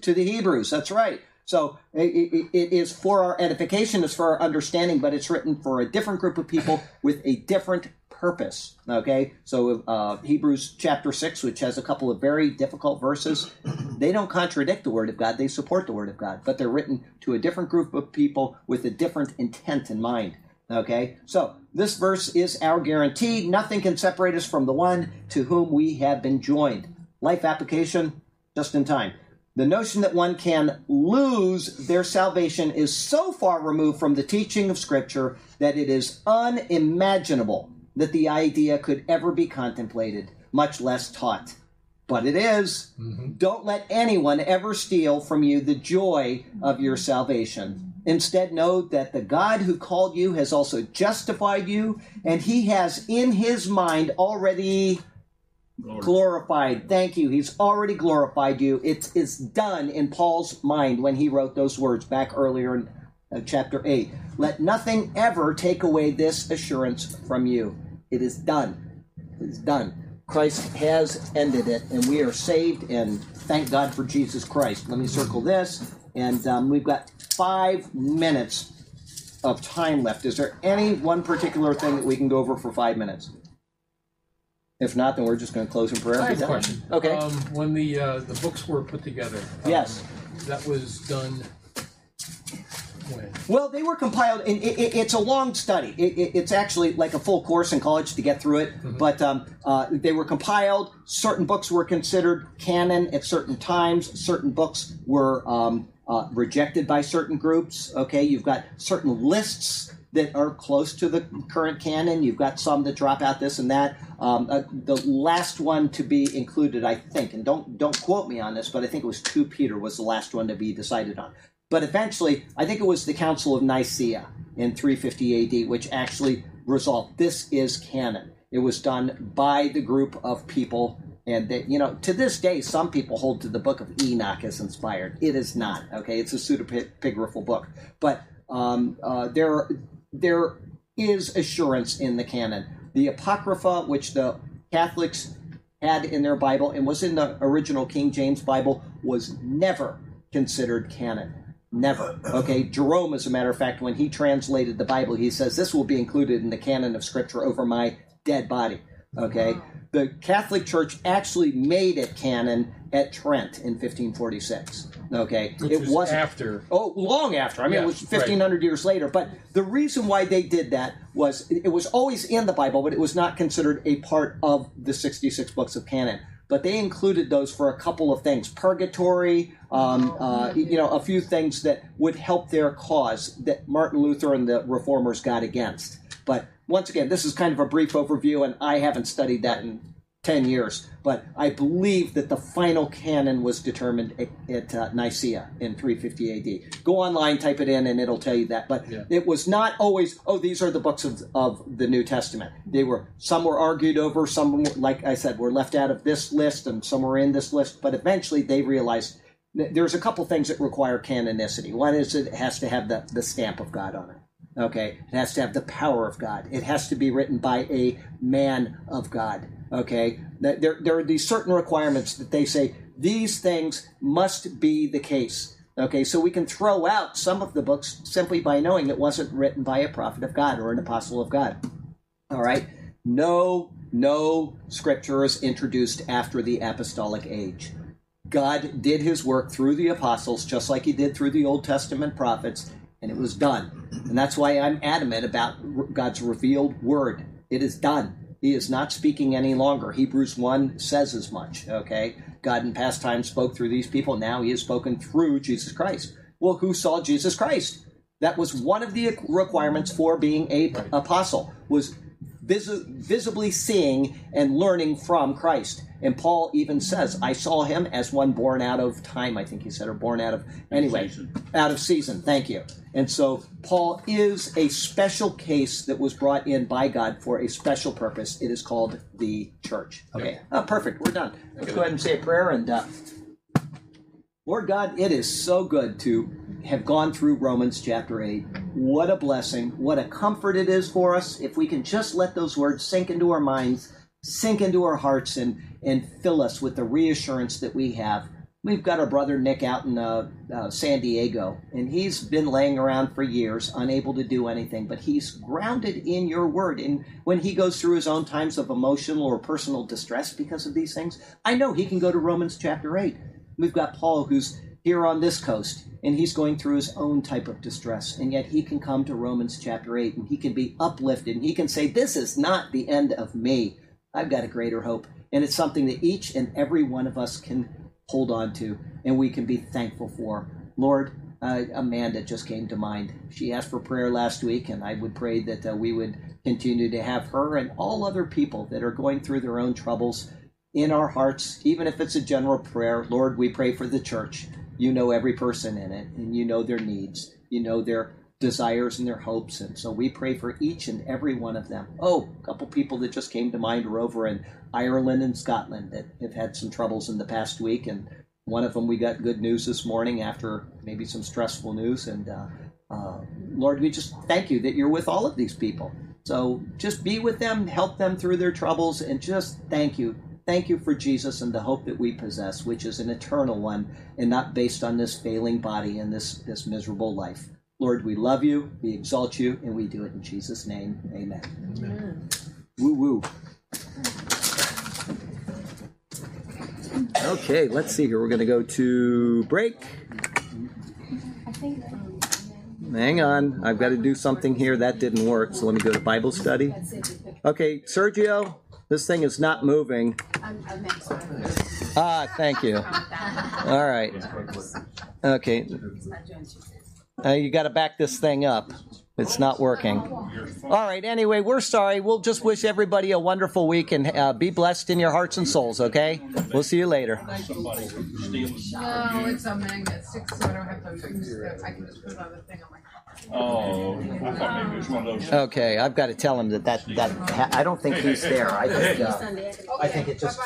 Hebrews. That's right. So it is for our edification, it's for our understanding, but it's written for a different group of people with a different purpose, okay? So Hebrews chapter 6, which has a couple of very difficult verses, they don't contradict the Word of God, they support the Word of God, but they're written to a different group of people with a different intent in mind, okay? So this verse is our guarantee. Nothing can separate us from the one to whom we have been joined. Life application, just in time. The notion that one can lose their salvation is so far removed from the teaching of Scripture that it is unimaginable that the idea could ever be contemplated, much less taught. But it is. Don't let anyone ever steal from you the joy of your salvation. Instead, know that the God who called you has also justified you, and he has in his mind already... glorified. Thank you. He's already glorified you. It's done in Paul's mind when he wrote those words back earlier in chapter 8. Let nothing ever take away this assurance from you. It is done. It is done. Christ has ended it, and we are saved, and thank God for Jesus Christ. Let me circle this, and we've got 5 minutes of time left. Is there any one particular thing that we can go over for 5 minutes? If not, then we're just going to close in prayer. I have a question. Okay. When the books were put together, yes, that was done when? Well, they were compiled, and it's a long study. It's actually like a full course in college to get through it, but they were compiled. Certain books were considered canon at certain times. Certain books were rejected by certain groups. Okay, you've got certain lists that are close to the current canon. You've got some that drop out this and that. The last one to be included, I think, and don't quote me on this, but I think it was 2 Peter was the last one to be decided on. But eventually, I think it was the Council of Nicaea in 350 AD, which actually resolved this is canon. It was done by the group of people, and that, you know, to this day, some people hold to the Book of Enoch as inspired. It is not, okay? It's a pseudepigraphal book, but there is assurance in the canon. The Apocrypha, which the Catholics had in their Bible and was in the original King James Bible, was never considered canon. Never. Okay, Jerome, as a matter of fact, when he translated the Bible, he says, this will be included in the canon of Scripture over my dead body. Okay, wow. The Catholic Church actually made it canon at Trent in 1546. Okay, which it was after. Oh, long after. I mean, yeah, it was 1,500 years later. But the reason why they did that was it was always in the Bible, but it was not considered a part of the 66 books of canon. But they included those for a couple of things: purgatory, a few things that would help their cause that Martin Luther and the Reformers got against. But once again, this is kind of a brief overview, and I haven't studied that in 10 years, but I believe that the final canon was determined at Nicaea in 350 AD. Go online, type it in, and it'll tell you that. But it was not always, these are the books of the New Testament. Some were argued over, some, like I said, were left out of this list, and some were in this list, but eventually they realized there's a couple things that require canonicity. One is it has to have the stamp of God on it. Okay, it has to have the power of God. It has to be written by a man of God. Okay, there are these certain requirements that they say These things must be the case. Okay, so we can throw out some of the books simply by knowing it wasn't written by a prophet of God or an apostle of God. All right? No scripture is introduced after the apostolic age. God did his work through the apostles, just like he did through the Old Testament prophets, and it was done. And that's why I'm adamant about God's revealed word. It is done. He is not speaking any longer. Hebrews 1 says as much, okay? God in past times spoke through these people. Now he has spoken through Jesus Christ. Well, who saw Jesus Christ? That was one of the requirements for being an apostle, was visibly seeing and learning from Christ. And Paul even says, I saw him as one born out of time, I think he said, or born out of, anyway, out of season. Thank you. And so Paul is a special case that was brought in by God for a special purpose. It is called the church. Okay. Yep. Oh, perfect. We're done. Let's go ahead and say a prayer. And Lord God, it is so good to have gone through Romans chapter 8. What a blessing. What a comfort it is for us. If we can just let those words sink into our minds, sink into our hearts, and fill us with the reassurance that we have. We've got our brother Nick out in San Diego, and he's been laying around for years, unable to do anything, but he's grounded in your word. And when he goes through his own times of emotional or personal distress because of these things, I know he can go to Romans chapter 8. We've got Paul, who's here on this coast, and he's going through his own type of distress, and yet he can come to Romans chapter 8, and he can be uplifted, and he can say, this is not the end of me. I've got a greater hope. And it's something that each and every one of us can hold on to and we can be thankful for. Lord, Amanda just came to mind. She asked for prayer last week, and I would pray that we would continue to have her and all other people that are going through their own troubles in our hearts, even if it's a general prayer. Lord, we pray for the church. You know every person in it, and you know their needs. You know their desires and their hopes, and so we pray for each and every one of them. Oh, a couple people that just came to mind are over in Ireland and Scotland that have had some troubles in the past week, and one of them we got good news this morning after maybe some stressful news, and Lord, we just thank you that you're with all of these people. So just be with them, help them through their troubles, and just thank you. Thank you for Jesus and the hope that we possess, which is an eternal one and not based on this failing body and this miserable life. Lord, we love you, we exalt you, and we do it in Jesus' name. Amen. Amen. Woo-woo. Okay, let's see here. We're going to go to break. Hang on. I've got to do something here. That didn't work, so let me go to Bible study. Okay, Sergio, this thing is not moving. Ah, thank you. All right. Okay. You got to back this thing up. It's not working. All right, anyway, we're sorry. We'll just wish everybody a wonderful week and be blessed in your hearts and souls, okay? We'll see you later. No, it's a magnet. So I don't have to fix it. I can just put another thing on my car. Oh, I thought maybe it was one of those. Okay, I've got to tell him that I don't think he's there. I think it just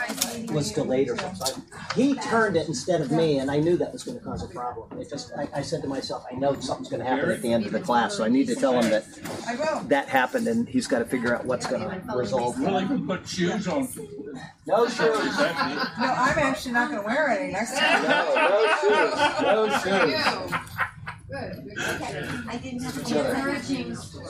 was delayed or something. He turned it instead of me, and I knew that was going to cause a problem. It just I said to myself, I know something's going to happen at the end of the class, so I need to tell him that happened, and he's got to figure out what's going to resolve. We'll even put shoes on. No shoes. No, I'm actually not going to wear any next time. No shoes. Good. I didn't have to encourage him.